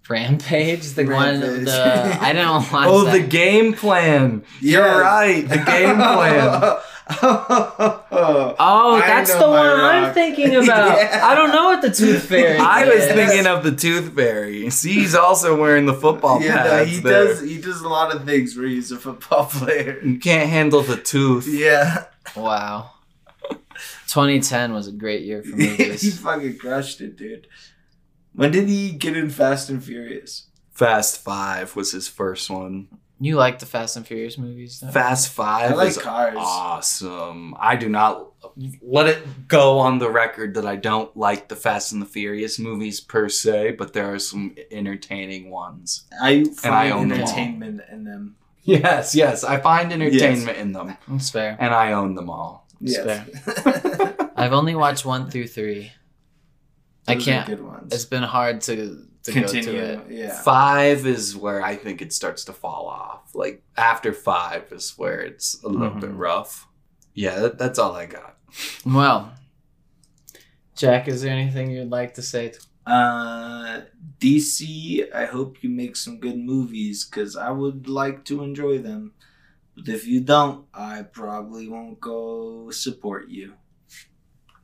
Rampage? The Rampage. One... The, I don't watch Oh, that. The game plan. Yes. You're right. The game plan. Oh, that's the one I'm thinking about. Yeah. I don't know what the Tooth Fairy I is. Was thinking of the Tooth Fairy. See, he's also wearing the football yeah, pads. Yeah, no, he there. does he does a lot of things where he's a football player. You can't handle the tooth. Yeah. Wow. twenty ten was a great year for movies. He fucking crushed it, dude. When did he get in Fast and Furious? Fast Five was his first one. You like the Fast and Furious movies, though? Fast Five I like is cars. Awesome. I do not... Let it go on the record that I don't like the Fast and the Furious movies per se, but there are some entertaining ones. I find I own entertainment them in them. Yes, yes. I find entertainment yes. in them. That's fair. And I own them all. That's yes. fair. I've only watched one through three. Those I can't... Good ones. It's been hard to... To continue to it. Yeah. Five is where I think it starts to fall off. Like after five is where it's a little mm-hmm. bit rough. Yeah, that, that's all I got. Well, Jack, is there anything you'd like to say? To- uh, D C, I hope you make some good movies because I would like to enjoy them. But if you don't, I probably won't go support you.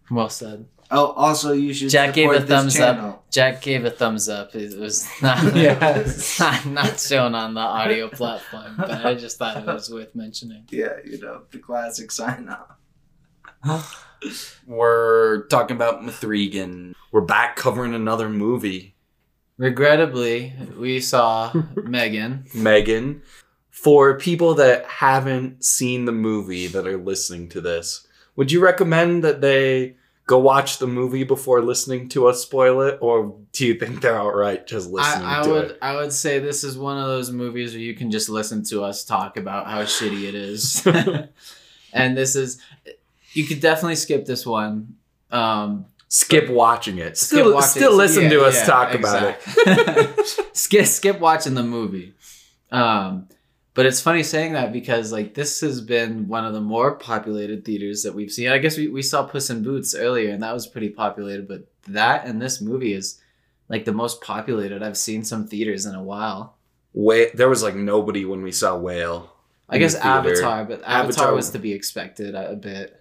Well said. Oh, also you should Jack support gave a this thumbs channel. Up. Jack gave a thumbs up. It was not, yes. not, not shown on the audio platform, but I just thought it was worth mentioning. Yeah, you know, the classic sign-off. We're talking about Mithrigan. We're back covering another movie. Regrettably, we saw Megan. Megan. For people that haven't seen the movie that are listening to this, would you recommend that they... go watch the movie before listening to us spoil it, or do you think they're alright just listening I, I to would, it? I would say this is one of those movies where you can just listen to us talk about how shitty it is. And this is, you could definitely skip this one. Um, skip watching it. Still, skip watching still it. listen yeah, to yeah, us yeah, talk exactly. about it. skip, skip watching the movie. Um, but it's funny saying that because like this has been one of the more populated theaters that we've seen. I guess we, we saw Puss in Boots earlier and that was pretty populated, but that and this movie is like the most populated I've seen some theaters in a while. Wait, there was like nobody when we saw Whale. I guess the Avatar, but Avatar, Avatar was to be expected a bit.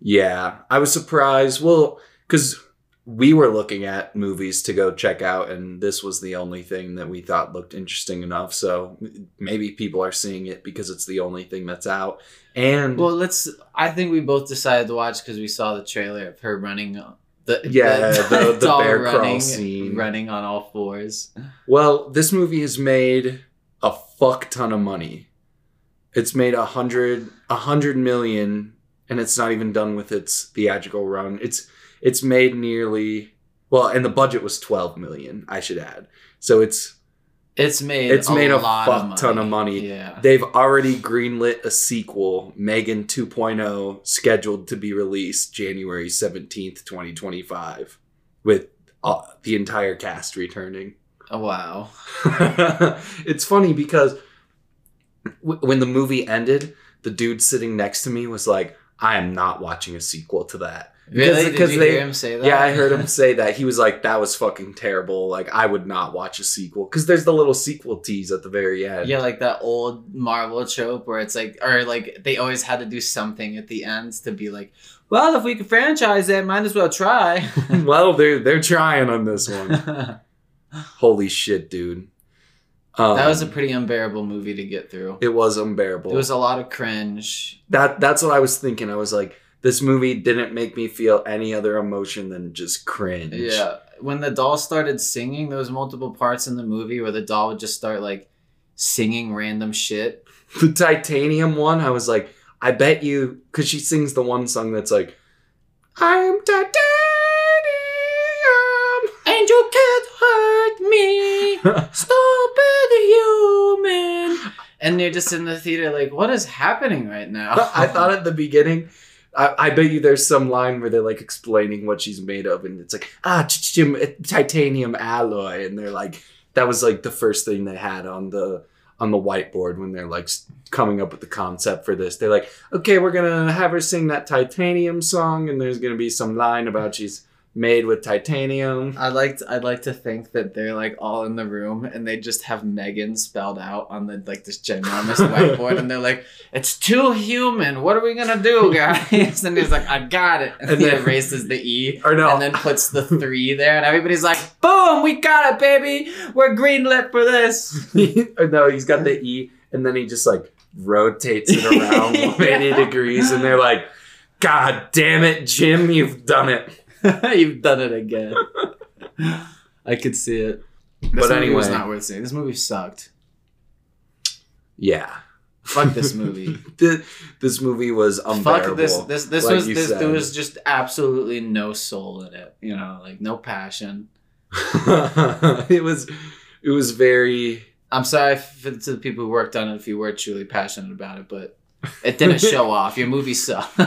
Yeah, I was surprised. Well, because we were looking at movies to go check out, and this was the only thing that we thought looked interesting enough. So maybe people are seeing it because it's the only thing that's out. And well, let's. I think we both decided to watch because we saw the trailer of her running. The, yeah, the, the, the, the bear running, crawl scene. Running on all fours. Well, this movie has made a fuck ton of money. It's made a hundred, a hundred million, and it's not even done with its theatrical run. It's it's made nearly, well, and the budget was twelve million, I should add. So it's it's made it's a made a lot fuck of ton of money. Yeah. They've already greenlit a sequel, Megan two point oh, scheduled to be released January seventeenth, twenty twenty-five, with uh, the entire cast returning. Oh wow! It's funny because when the movie ended, the dude sitting next to me was like, I am not watching a sequel to that. Really? Did you they, hear him say that? Yeah, I heard him say that. He was like, that was fucking terrible. Like, I would not watch a sequel. Because there's the little sequel tease at the very end. Yeah, like that old Marvel trope where it's like, or like, they always had to do something at the end to be like, well, if we could franchise it, might as well try. Well, they're, they're trying on this one. Holy shit, dude. Um, that was a pretty unbearable movie to get through. It was unbearable. There was a lot of cringe. That That's what I was thinking. I was like, this movie didn't make me feel any other emotion than just cringe. Yeah. When the doll started singing, there was multiple parts in the movie where the doll would just start, like, singing random shit. The titanium one, I was like, I bet you... Because she sings the one song that's like, I'm titanium and you can't hurt me. Stop it. Human, and you're just in the theater like, what is happening right now? I thought at the beginning, I, I bet you there's some line where they're like explaining what she's made of, and it's like, ah, titanium alloy, and they're like, that was like the first thing they had on the on the whiteboard when they're like coming up with the concept for this. They're like, okay, we're gonna have her sing that titanium song, and there's gonna be some line about she's made with titanium. I like I'd like to think that they're like all in the room and they just have Megan spelled out on the like this ginormous whiteboard and they're like, it's too human. What are we gonna do, guys? And he's like, I got it. And, and then he erases the E or no. and then puts the three there and everybody's like, boom, we got it, baby. We're greenlit for this. Or no, he's got the E and then he just like rotates it around yeah. one hundred eighty degrees and they're like, God damn it, Jim, you've done it. You've done it again. I could see it. This but movie anyway. was not worth seeing. This movie sucked. Yeah. Fuck this movie. this, this movie was unbearable. Fuck this. This, this like was, this, there was just absolutely no soul in it. You know, like no passion. it was, it was very... I'm sorry for, to the people who worked on it if you were truly passionate about it, but it didn't show off. Your movie sucked.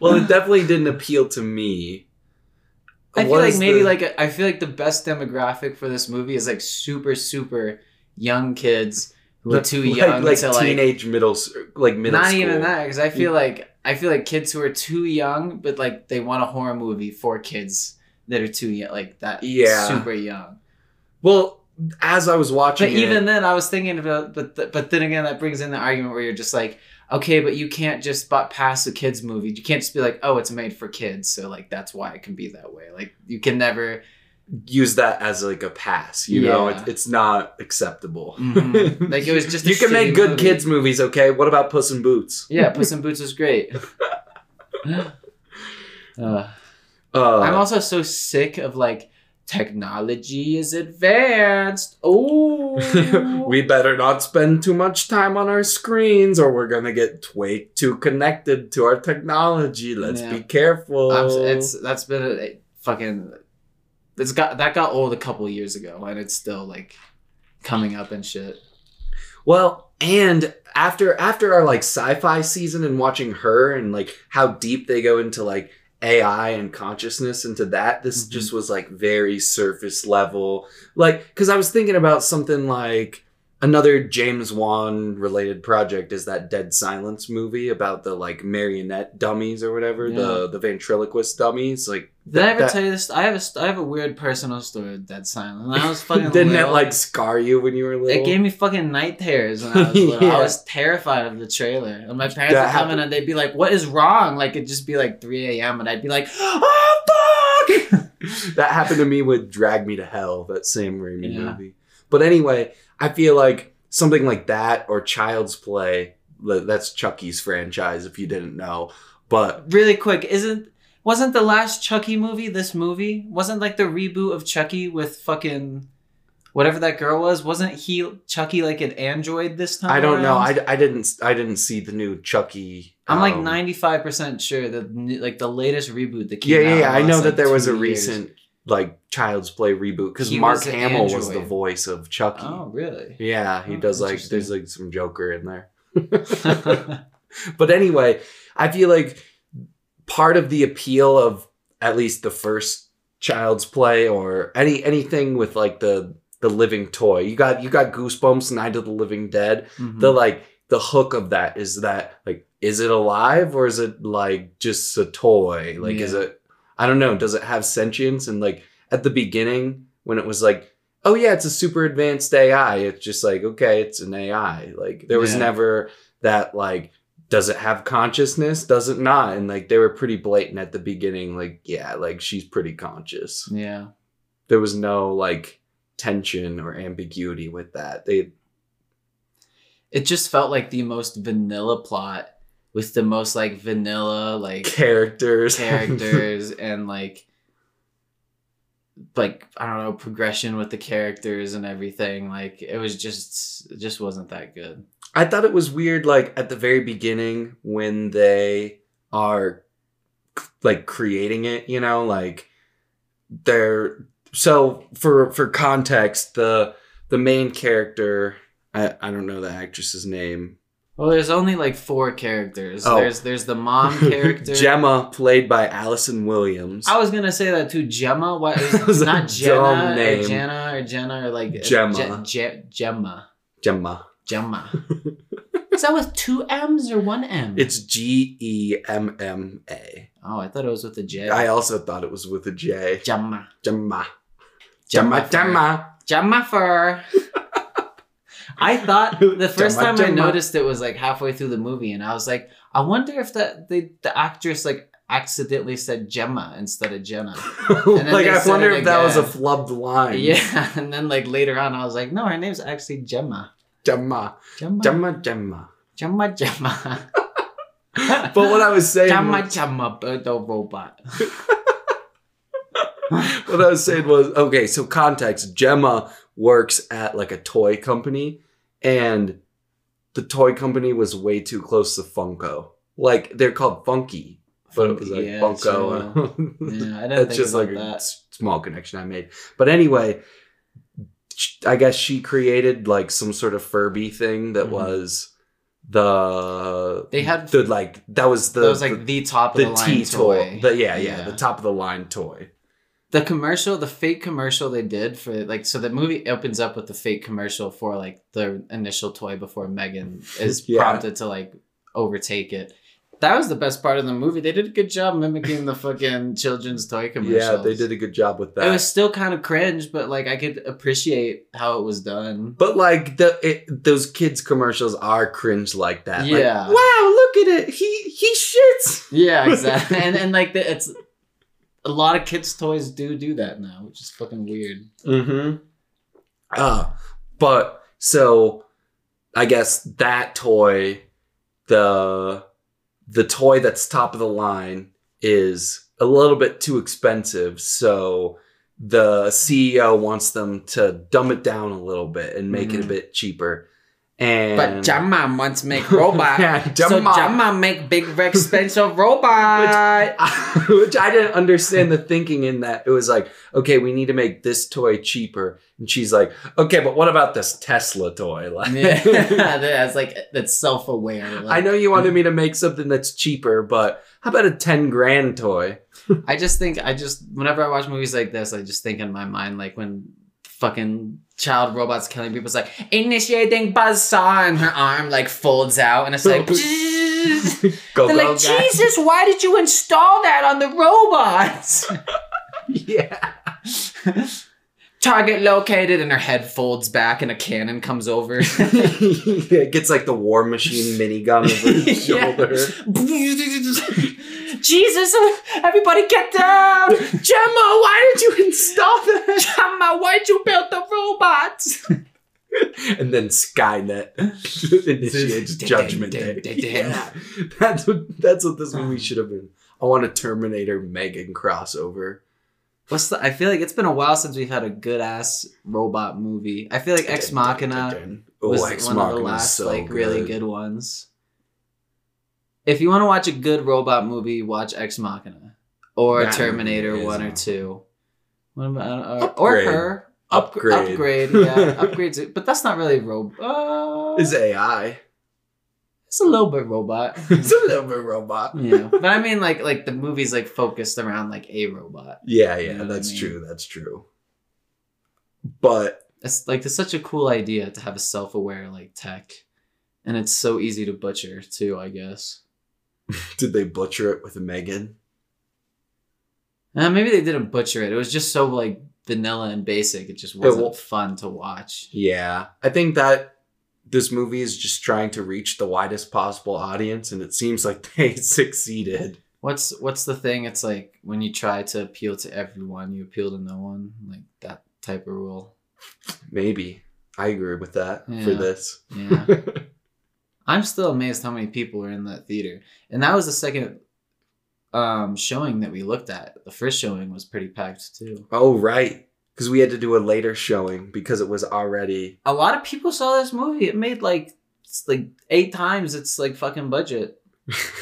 Well, it definitely didn't appeal to me. I feel like maybe the... like a, I feel like the best demographic for this movie is like super super young kids who are too young like, like to teenage like, middle like middle not school. Even that because I feel like I feel like kids who are too young but like they want a horror movie for kids that are too young like that yeah. super young. Well, as I was watching, but it, even then I was thinking about but th- but then again that brings in the argument where you're just like. Okay, but you can't just butt pass a kids movie. You can't just be like, oh, it's made for kids, so like that's why it can be that way. Like you can never use that as like a pass. You yeah. know, it, it's not acceptable. Mm-hmm. Like it was just a you can make good movie. Kids movies. Okay, what about Puss in Boots? Yeah, Puss in Boots is great. uh, uh, I'm also so sick of like. Technology is advanced. Oh, we better not spend too much time on our screens or we're gonna get way too connected to our technology. Let's yeah. be careful. I'm, it's that's been a, a fucking. It's got that got old a couple years ago and it's still like coming up and shit. Well, and after after our like sci-fi season and watching her and like how deep they go into like A I and consciousness into that, this mm-hmm. just was like very surface level. Like, because I was thinking about something like another James Wan related project is that Dead Silence movie about the like marionette dummies or whatever, yeah. the the ventriloquist dummies. Like, did that, I ever that... tell you this? I have a I have a weird personal story with Dead Silence. When I was fucking didn't little, it like scar you when you were little? It gave me fucking night terrors when I was little. yeah. I was terrified of the trailer, and my parents that would come happened. in and they'd be like, "What is wrong?" Like it'd just be like three a.m. and I'd be like, "Oh fuck!" That happened to me with Drag Me to Hell, that Sam Raimi yeah. movie. But anyway, I feel like something like that or Child's Play, that's Chucky's franchise if you didn't know. But really quick, isn't wasn't the last Chucky movie this movie? Wasn't like the reboot of Chucky with fucking whatever that girl was? Wasn't he Chucky like an android this time? I don't around? know. I, I didn't I didn't see the new Chucky. I'm um, like ninety-five percent sure that like the latest reboot that came yeah, out. Yeah, yeah, I know like that there was a years. recent like Child's Play reboot because Mark Hamill android. was the voice of Chucky. Oh, really? Yeah, he oh, does like there's like some Joker in there. But anyway, I feel like part of the appeal of at least the first Child's Play or any anything with like the the living toy. You got you got Goosebumps, Night of the Living Dead. Mm-hmm. The like the hook of that is that like is it alive or is it like just a toy? Like yeah. is it I don't know. Does it have sentience? And like at the beginning when it was like, oh yeah, it's a super advanced A I. It's just like, okay, it's an A I. Like there was yeah. never that like, does it have consciousness? Does it not? And like, they were pretty blatant at the beginning. Like, yeah, like she's pretty conscious. Yeah. There was no like tension or ambiguity with that. They. It just felt like the most vanilla plot with the most like vanilla like characters characters and like like I don't know progression with the characters and everything. Like it was just it just wasn't that good. I thought it was weird like at the very beginning when they are like creating it, you know, like they're so for for context the the main character I, I don't know the actress's name. Well, there's only like four characters. Oh. There's there's the mom character. Gemma, played by Allison Williams. I was gonna say that too. Gemma, why is not Jenna or Jenna or Jenna or like Gemma, Je- Je- Gemma, Gemma, Gemma. Is that with two M's or one M? It's G E M M A. Oh, I thought it was with a J. I also thought it was with a J. Gemma, Gemma, Gemma, Gemma, Gemma fur. I thought the first time I noticed it was like halfway through the movie, and I was like, I wonder if that the, the actress like accidentally said Gemma instead of Jenna. And like I wonder if that was a flubbed line. Yeah, and then like later on, I was like, no, her name's actually Gemma. Gemma. Gemma. Gemma. Gemma. Gemma. Gemma. But what I was saying, Gemma was... Gemma, Birdo Robot. What I was saying was okay. So context: Gemma works at like a toy company, and the toy company was way too close to Funko. Like they're called Funky, but it was like yeah, Funko. Yeah, I didn't That's think just like that. a small connection I made. But anyway, I guess she created like some sort of Furby thing that mm-hmm. was the they had the like that was the that was like the, the top of the, the line tea toy. toy. The, yeah, yeah, yeah, the top of the line toy. The commercial, the fake commercial they did for like, so the movie opens up with the fake commercial for like the initial toy before Megan is yeah. prompted to like overtake it. That was the best part of the movie. They did a good job mimicking the fucking children's toy commercials. Yeah, they did a good job with that. It was still kind of cringe, but like I could appreciate how it was done. But like the it, those kids commercials are cringe like that. Yeah. Like, wow, look at it. He he shits. Yeah, exactly. and and like the, it's. A lot of kids' toys do do that now, which is fucking weird. Mm-hmm. Uh, but, so, I guess that toy, the the toy that's top of the line is a little bit too expensive, so the C E O wants them to dumb it down a little bit and make mm-hmm. it a bit cheaper. And but Jamma wants to make robot. Yeah, Jamma. So Jamma make big expensive robot. Which I, which I didn't understand the thinking in that. It was like, okay, we need to make this toy cheaper. And she's like, okay, but what about this Tesla toy? Like, yeah, that's like, that's self-aware. Like, I know you wanted me to make something that's cheaper, but how about a ten grand toy? I just think, I just, whenever I watch movies like this, I just think in my mind, like when fucking child robots killing people, it's like initiating buzzsaw, and her arm like folds out, and it's like, go, they're go, like, guys. Jesus, why did you install that on the robots? Yeah. Target located, and her head folds back, and a cannon comes over. Yeah, it gets like the War Machine minigun over her shoulder. Jesus, everybody get down! Gemma, why did you install that? Gemma, why'd you build the robots? And then Skynet initiates Judgment Day. Yeah. That's what that's what this movie should have been. I want a Terminator Megan crossover. What's the I feel like it's been a while since we've had a good ass robot movie. I feel like Ex Machina was one of the last like really good ones. If you want to watch a good robot movie, watch Ex Machina or that Terminator one or two, what about, uh, or her upgrade, upgrade, yeah, upgrades. But that's not really robot. Uh, it's A I. It's a little bit robot. It's a little bit robot. Yeah, but I mean, like, like the movie's like focused around like a robot. Yeah, yeah, you know that's I mean? true. That's true. But it's like it's such a cool idea to have a self-aware like tech, and it's so easy to butcher too, I guess. Did they butcher it with Megan? Uh, maybe they didn't butcher it. It was just so like vanilla and basic. It just wasn't it w- fun to watch. Yeah. I think that this movie is just trying to reach the widest possible audience, and it seems like they succeeded. What's what's the thing? It's like when you try to appeal to everyone, you appeal to no one. Like that type of rule. Maybe. I agree with that yeah. for this. Yeah. I'm still amazed how many people are in that theater. And that was the second um, showing that we looked at. The first showing was pretty packed too. Oh, right. Because we had to do a later showing because it was already... A lot of people saw this movie. It made like it's like eight times its like fucking budget.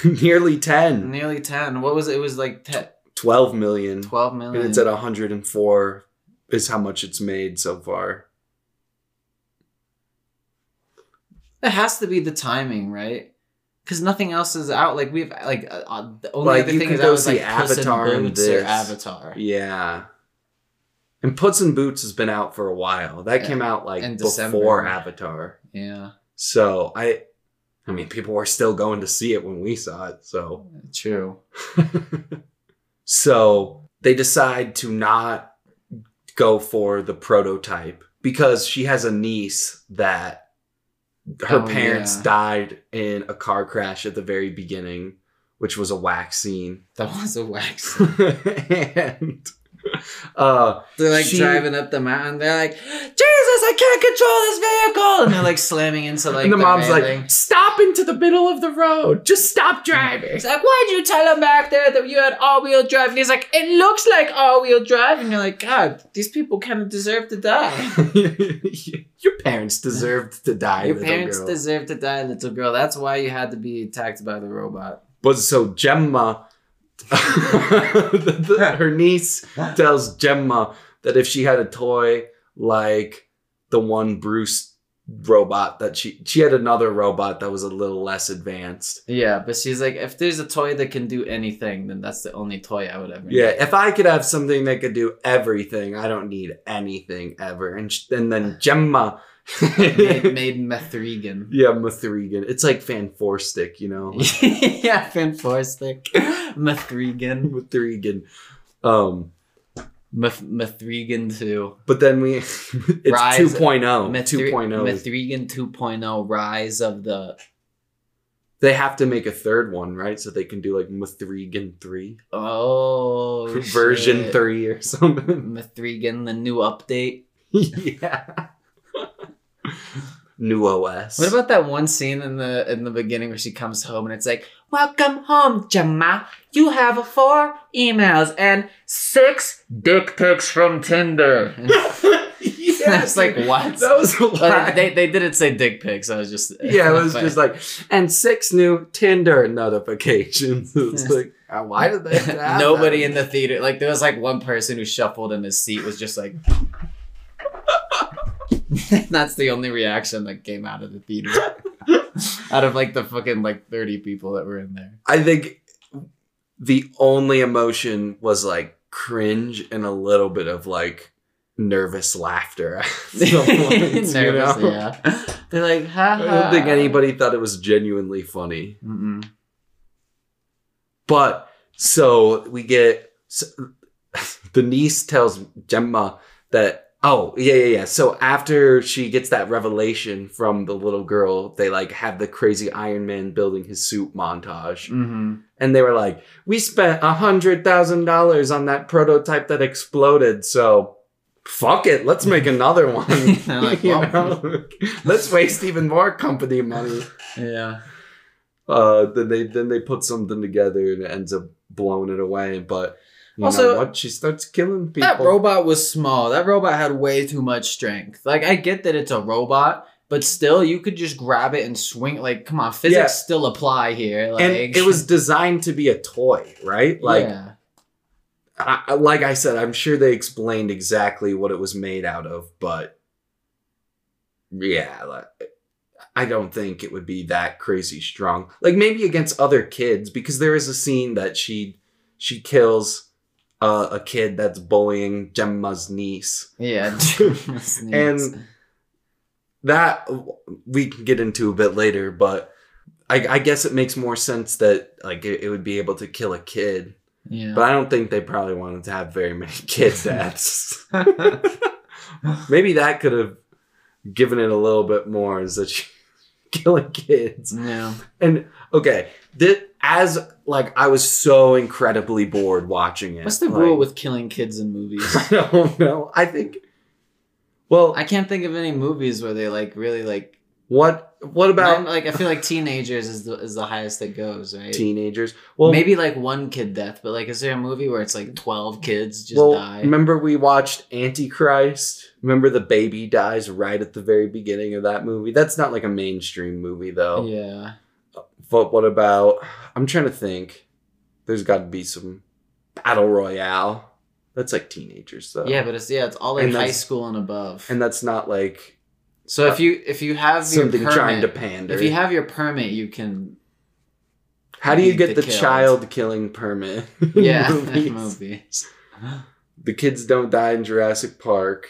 Nearly ten. Nearly ten. What was it? It was like... Te- twelve million. twelve million. And it's at one hundred four is how much it's made so far. It has to be the timing, right? Because nothing else is out. Like we've like uh, the only like, other thing is out was like Avatar and Boots or Avatar. Yeah, and Puss in Boots has been out for a while. That yeah. came out like in before Avatar. Yeah. So I, I mean, people were still going to see it when we saw it. So true. So they decide to not go for the prototype because she has a niece that. Her oh, parents yeah. died in a car crash at the very beginning, which was a whack scene. That was a whack scene. And uh, they're like she, driving up the mountain. They're like, Jesus, I can't control this vehicle. And they're like slamming into like. And the, the mom's railing. Like, stop into the middle of the road. Just stop driving. It's like, why'd you tell him back there that you had all-wheel drive? And he's like, it looks like all-wheel drive. And you're like, God, these people kind of deserve to die. Your parents deserved to die, Your little parents girl. deserved to die, little girl. That's why you had to be attacked by the robot. But so Gemma, the, the, her niece tells Gemma that if she had a toy like the one Bruce robot that she... She had another robot that was a little less advanced. Yeah, but she's like, if there's a toy that can do anything, then that's the only toy I would ever yeah, need. Yeah, if I could have something that could do everything, I don't need anything ever. And, sh- and then Gemma... made, made Methregan. Yeah, Methregan. It's like Fanforstic, you know? Yeah, Fanforstic. Methregan. Methregan. Um... Methregan two. But then we... It's rise, two point oh. Methre- Methregan two point oh. Rise of the... They have to make a third one, right? So they can do like Methregan three. Oh, Version shit. three or something. Methregan, the new update. Yeah. New O S. What about that one scene in the in the beginning where she comes home and it's like, welcome home, Gemma. You have four emails and six dick pics from Tinder. Yeah. yes. I was like, what? That was a lie. They, they didn't say dick pics. I was just... Yeah, it was funny. Just like, and six new Tinder notifications. It was like, why did they have Nobody that? In the theater. Like, there was like one person who shuffled in his seat was just like... That's the only reaction that came out of the theater. Out of like the fucking like thirty people that were in there. I think the only emotion was like cringe and a little bit of like nervous laughter. Nervous, you know? Yeah. They're like, ha ha. I don't think anybody thought it was genuinely funny. Mm-mm. But so we get so, the niece tells Gemma that. Oh, yeah, yeah, yeah. So after she gets that revelation from the little girl, they like have the crazy Iron Man building his suit montage. Mm-hmm. And they were like, we spent one hundred thousand dollars on that prototype that exploded. So fuck it. Let's make another one. Like, you know? Let's waste even more company money. Yeah. Uh, then they then they put something together and it ends up blowing it away. But... You also, know what? She starts killing people. That robot was small. That robot had way too much strength. Like, I get that it's a robot, but still, you could just grab it and swing. Like, come on, physics yeah. still apply here. Like, and it was designed to be a toy, right? Like, yeah. I, like I said, I'm sure they explained exactly what it was made out of, but yeah, like, I don't think it would be that crazy strong. Like, maybe against other kids, because there is a scene that she she kills... Uh, a kid that's bullying Gemma's niece. Yeah, Gemma's niece. And that we can get into a bit later, but I, I guess it makes more sense that like it, it would be able to kill a kid. Yeah. But I don't think they probably wanted to have very many kids. That's maybe that could have given it a little bit more, is that she killing kids. Yeah. And okay, this. As, like, I was so incredibly bored watching it. What's the like, rule with killing kids in movies? I don't know. I think... Well... I can't think of any movies where they, like, really, like... What What about... Like, I feel like teenagers is the, is the highest it goes, right? Teenagers. Well, maybe, like, one kid death, but, like, is there a movie where it's, like, twelve kids just well, die? Remember we watched Antichrist? Remember the baby dies right at the very beginning of that movie? That's not, like, a mainstream movie, though. Yeah. But what about... I'm trying to think. There's got to be some battle royale. That's like teenagers, though. Yeah, but it's yeah, it's all like high school and above. And that's not like. So uh, if you if you have your permit, trying to pander. If you have your permit, you can. How do you get the, the child killing permit? Yeah, that movie. The kids don't die in Jurassic Park.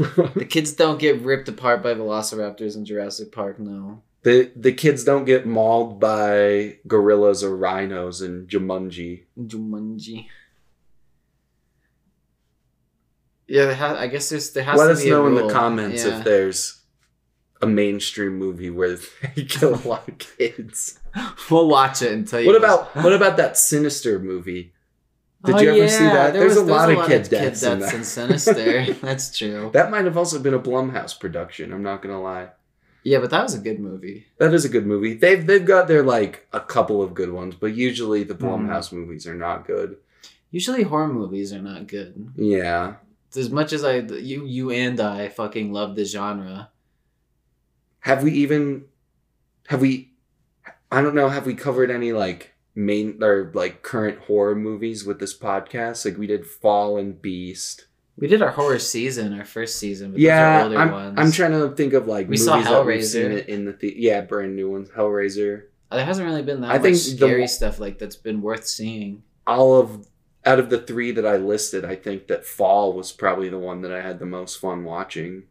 The kids don't get ripped apart by velociraptors in Jurassic Park. No. The the kids don't get mauled by gorillas or rhinos in Jumanji. Jumanji. Yeah, they have, I guess there's there has Let to be a rule. Let us know in the comments yeah. if there's a mainstream movie where they kill a lot of kids. We'll watch it and tell you. What about what about that Sinister movie? Did oh, you ever yeah. see that? There there's was, a, there lot a lot of kid, of kid deaths, deaths in, in Sinister. That's true. That might have also been a Blumhouse production. I'm not gonna lie. Yeah, but that was a good movie. That is a good movie. They've they've got their like a couple of good ones, but usually the Blumhouse mm. movies are not good. Usually horror movies are not good. Yeah. As much as I you you and I fucking love the genre. Have we even have we I don't know, have we covered any like main or like current horror movies with this podcast? Like we did Fall and Beast. We did our horror season, our first season. But yeah, those are older I'm, ones. I'm trying to think of like we movies saw Hellraiser. That we've seen it in the th- yeah, brand new ones. Hellraiser. There hasn't really been that I much think scary the, stuff like that's been worth seeing. All of out of the three that I listed, I think that Fall was probably the one that I had the most fun watching.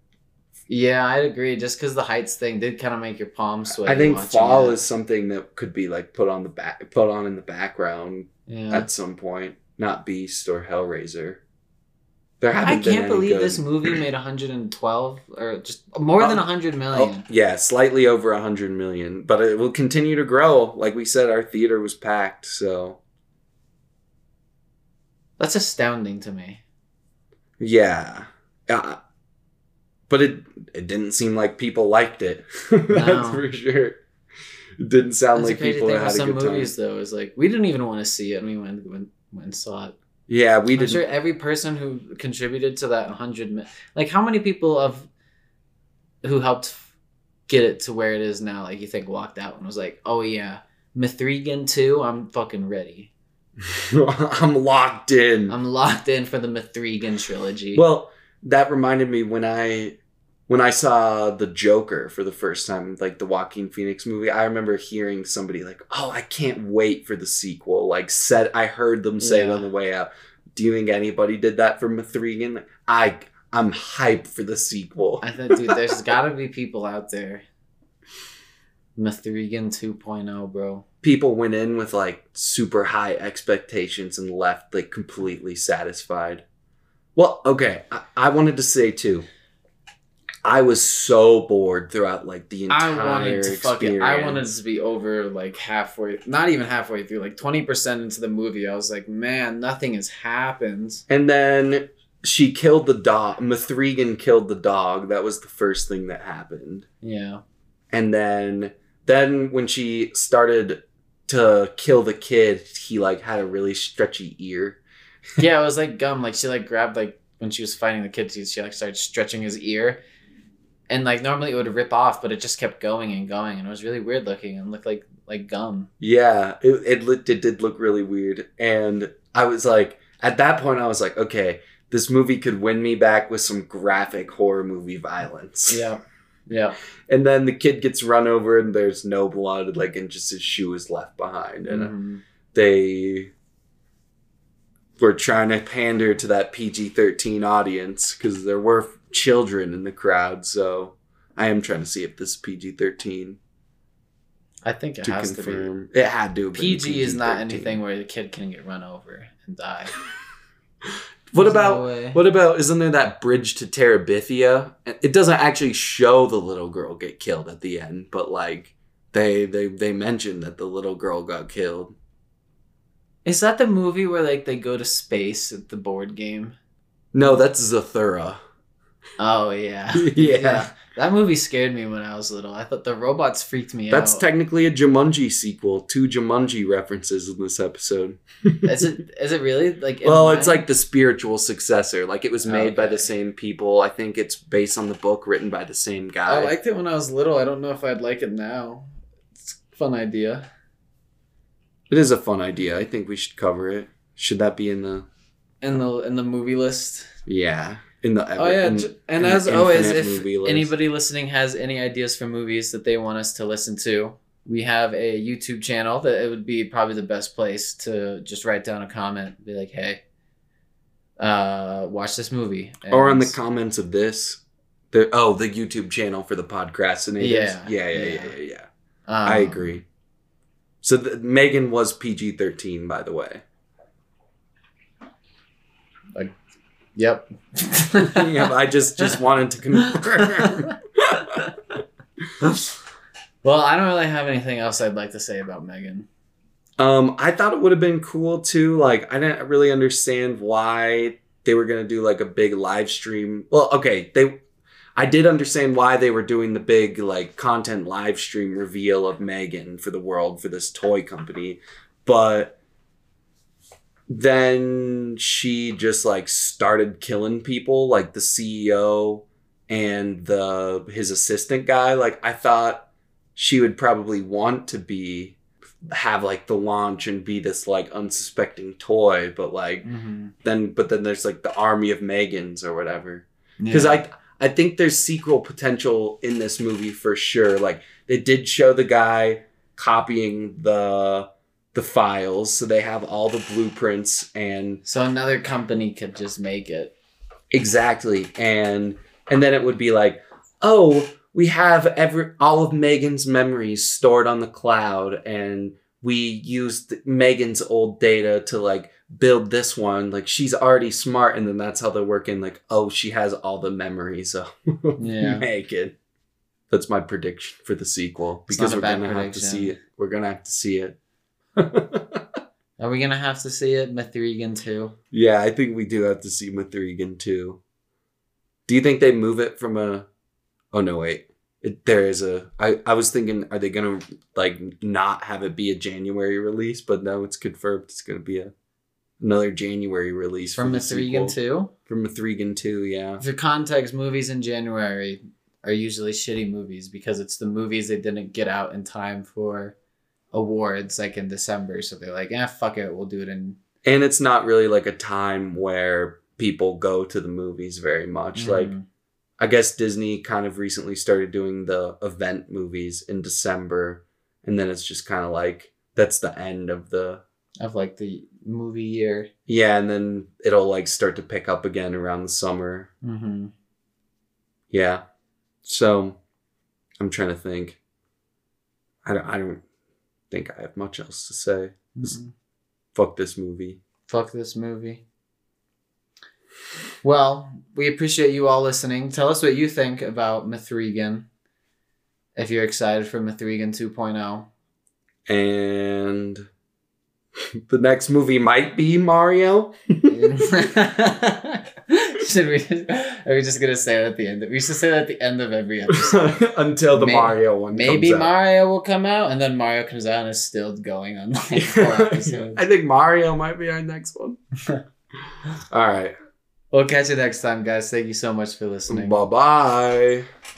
Yeah, I'd agree. Just because the heights thing did kind of make your palms sweat. I think Fall it. Is something that could be like put on the back, put on in the background yeah. at some point. Not Beast or Hellraiser. I can't believe good. This movie made one hundred twelve or just more um, than one hundred million. Oh, yeah, slightly over one hundred million, but it will continue to grow. Like we said, our theater was packed, so. That's astounding to me. Yeah. Uh, but it it didn't seem like people liked it. No. That's for sure. It didn't sound That's like people had a good time. Some movies, though, is like, we didn't even want to see it. And we went, went, went and saw it. Yeah, we did. I'm sure every person who contributed to that one hundred, like how many people of who helped get it to where it is now, like you think walked out and was like, oh yeah, Mithrigan two, I'm fucking ready. I'm locked in. I'm locked in for the Mithrigan trilogy. Well, that reminded me when I when I saw the Joker for the first time, like the Joaquin Phoenix movie, I remember hearing somebody like, oh, I can't wait for the sequel. Like said, I heard them say yeah. it on the way out. Do you think anybody did that for Mithrigan? I, I'm hyped for the sequel. I thought, dude, there's gotta be people out there. Mithrigan two point oh, bro. People went in with like super high expectations and left like completely satisfied. Well, okay. I, I wanted to say too, I was so bored throughout like the entire I wanted to experience. Fucking, I wanted to be over like halfway, not even halfway through, like twenty percent into the movie. I was like, man, nothing has happened. And then she killed the dog. Mithrigan killed the dog. That was the first thing that happened. Yeah. And then, then when she started to kill the kid, he like had a really stretchy ear. Yeah, it was like gum. Like she like grabbed like when she was fighting the kid, she like started stretching his ear. And like normally it would rip off, but it just kept going and going, and it was really weird looking and looked like like gum. Yeah, it it, it did look really weird. And I was like, at that point, I was like, okay, this movie could win me back with some graphic horror movie violence. Yeah. Yeah. And then the kid gets run over and there's no blood, like, and just his shoe is left behind. And mm-hmm. they were trying to pander to that P G thirteen audience because there were children in the crowd. So I am trying to see if this is P G thirteen. I think it to has confirm. To be. It had to be. P G is not anything where the kid can get run over and die. What There's about, no what about, isn't there that Bridge to Terabithia? It doesn't actually show the little girl get killed at the end, but like they they they mentioned that the little girl got killed. Is that the movie where like they go to space at the board game? No, that's Zathura. Oh, yeah. yeah. Yeah. That movie scared me when I was little. I thought the robots freaked me that's out. That's technically a Jumanji sequel. Two Jumanji references in this episode. Is it? Is it really? Like? Well, it's like the spiritual successor. Like it was made okay. by the same people. I think it's based on the book written by the same guy. I liked it when I was little. I don't know if I'd like it now. It's a fun idea. It is a fun idea. I think we should cover it. Should that be in the... In the, in the movie list? Yeah. In the ever, oh yeah, in, and in as always, if anybody listening has any ideas for movies that they want us to listen to, we have a YouTube channel that it would be probably the best place to just write down a comment, be like, "Hey, uh, watch this movie," and or in the comments of this, the oh the YouTube channel for the Podcrastinators. Yeah, yeah, yeah, yeah, yeah. yeah, yeah. Um, I agree. So the, Megan was P G thirteen, by the way. Like. Yep. yeah, I just, just wanted to confirm. Well, I don't really have anything else I'd like to say about Megan. Um, I thought it would have been cool too. Like, I didn't really understand why they were going to do like a big live stream. Well, okay. They, I did understand why they were doing the big like content live stream reveal of Megan for the world for this toy company. But... then she just like started killing people, like the C E O and the his assistant guy. Like I thought she would probably want to be have like the launch and be this like unsuspecting toy, but like mm-hmm. then but then there's like the army of Megans or whatever. Because yeah. I I think there's sequel potential in this movie for sure. Like they did show the guy copying the. The files, so they have all the blueprints, and so another company could just make it exactly, and and then it would be like, oh, we have every all of Megan's memories stored on the cloud, and we used Megan's old data to like build this one. Like she's already smart, and then that's how they're working. Like, oh, she has all the memories of yeah. Megan. That's my prediction for the sequel because we're gonna prediction. have to see it. We're gonna have to see it. Are we gonna have to see it? Mithrigan two? Yeah, I think we do have to see Mithrigan two. Do you think they move it from a... Oh, no, wait. It, there is a... I, I was thinking, are they gonna, like, not have it be a January release? But no, it's confirmed it's gonna be a Another January release from Mithrigan two. From Mithrigan two, yeah. For context, movies in January are usually shitty movies because it's the movies they didn't get out in time for awards, like in December. So they're like, eh, fuck it, we'll do it in. And it's not really like a time where people go to the movies very much. Mm. Like, I guess Disney kind of recently started doing the event movies in December, and then it's just kind of like that's the end of the. Of like the movie year. Yeah, and then it'll like start to pick up again around the summer. Mm-hmm. Yeah. So I'm trying to think. I don't, I don't think I have much else to say. Mm-hmm. Fuck this movie. Fuck this movie. Well, we appreciate you all listening. Tell us what you think about Mithrigan. If you're excited for Mithrigan two point oh. And... the next movie might be Mario. Should we? Just, are we just gonna say it at the end? We should say that at the end of every episode until the maybe, Mario one. Maybe comes Mario out. Will come out, and then Mario comes out and is still going on like four episodes. I think Mario might be our next one. All right, we'll catch you next time, guys. Thank you so much for listening. Bye bye.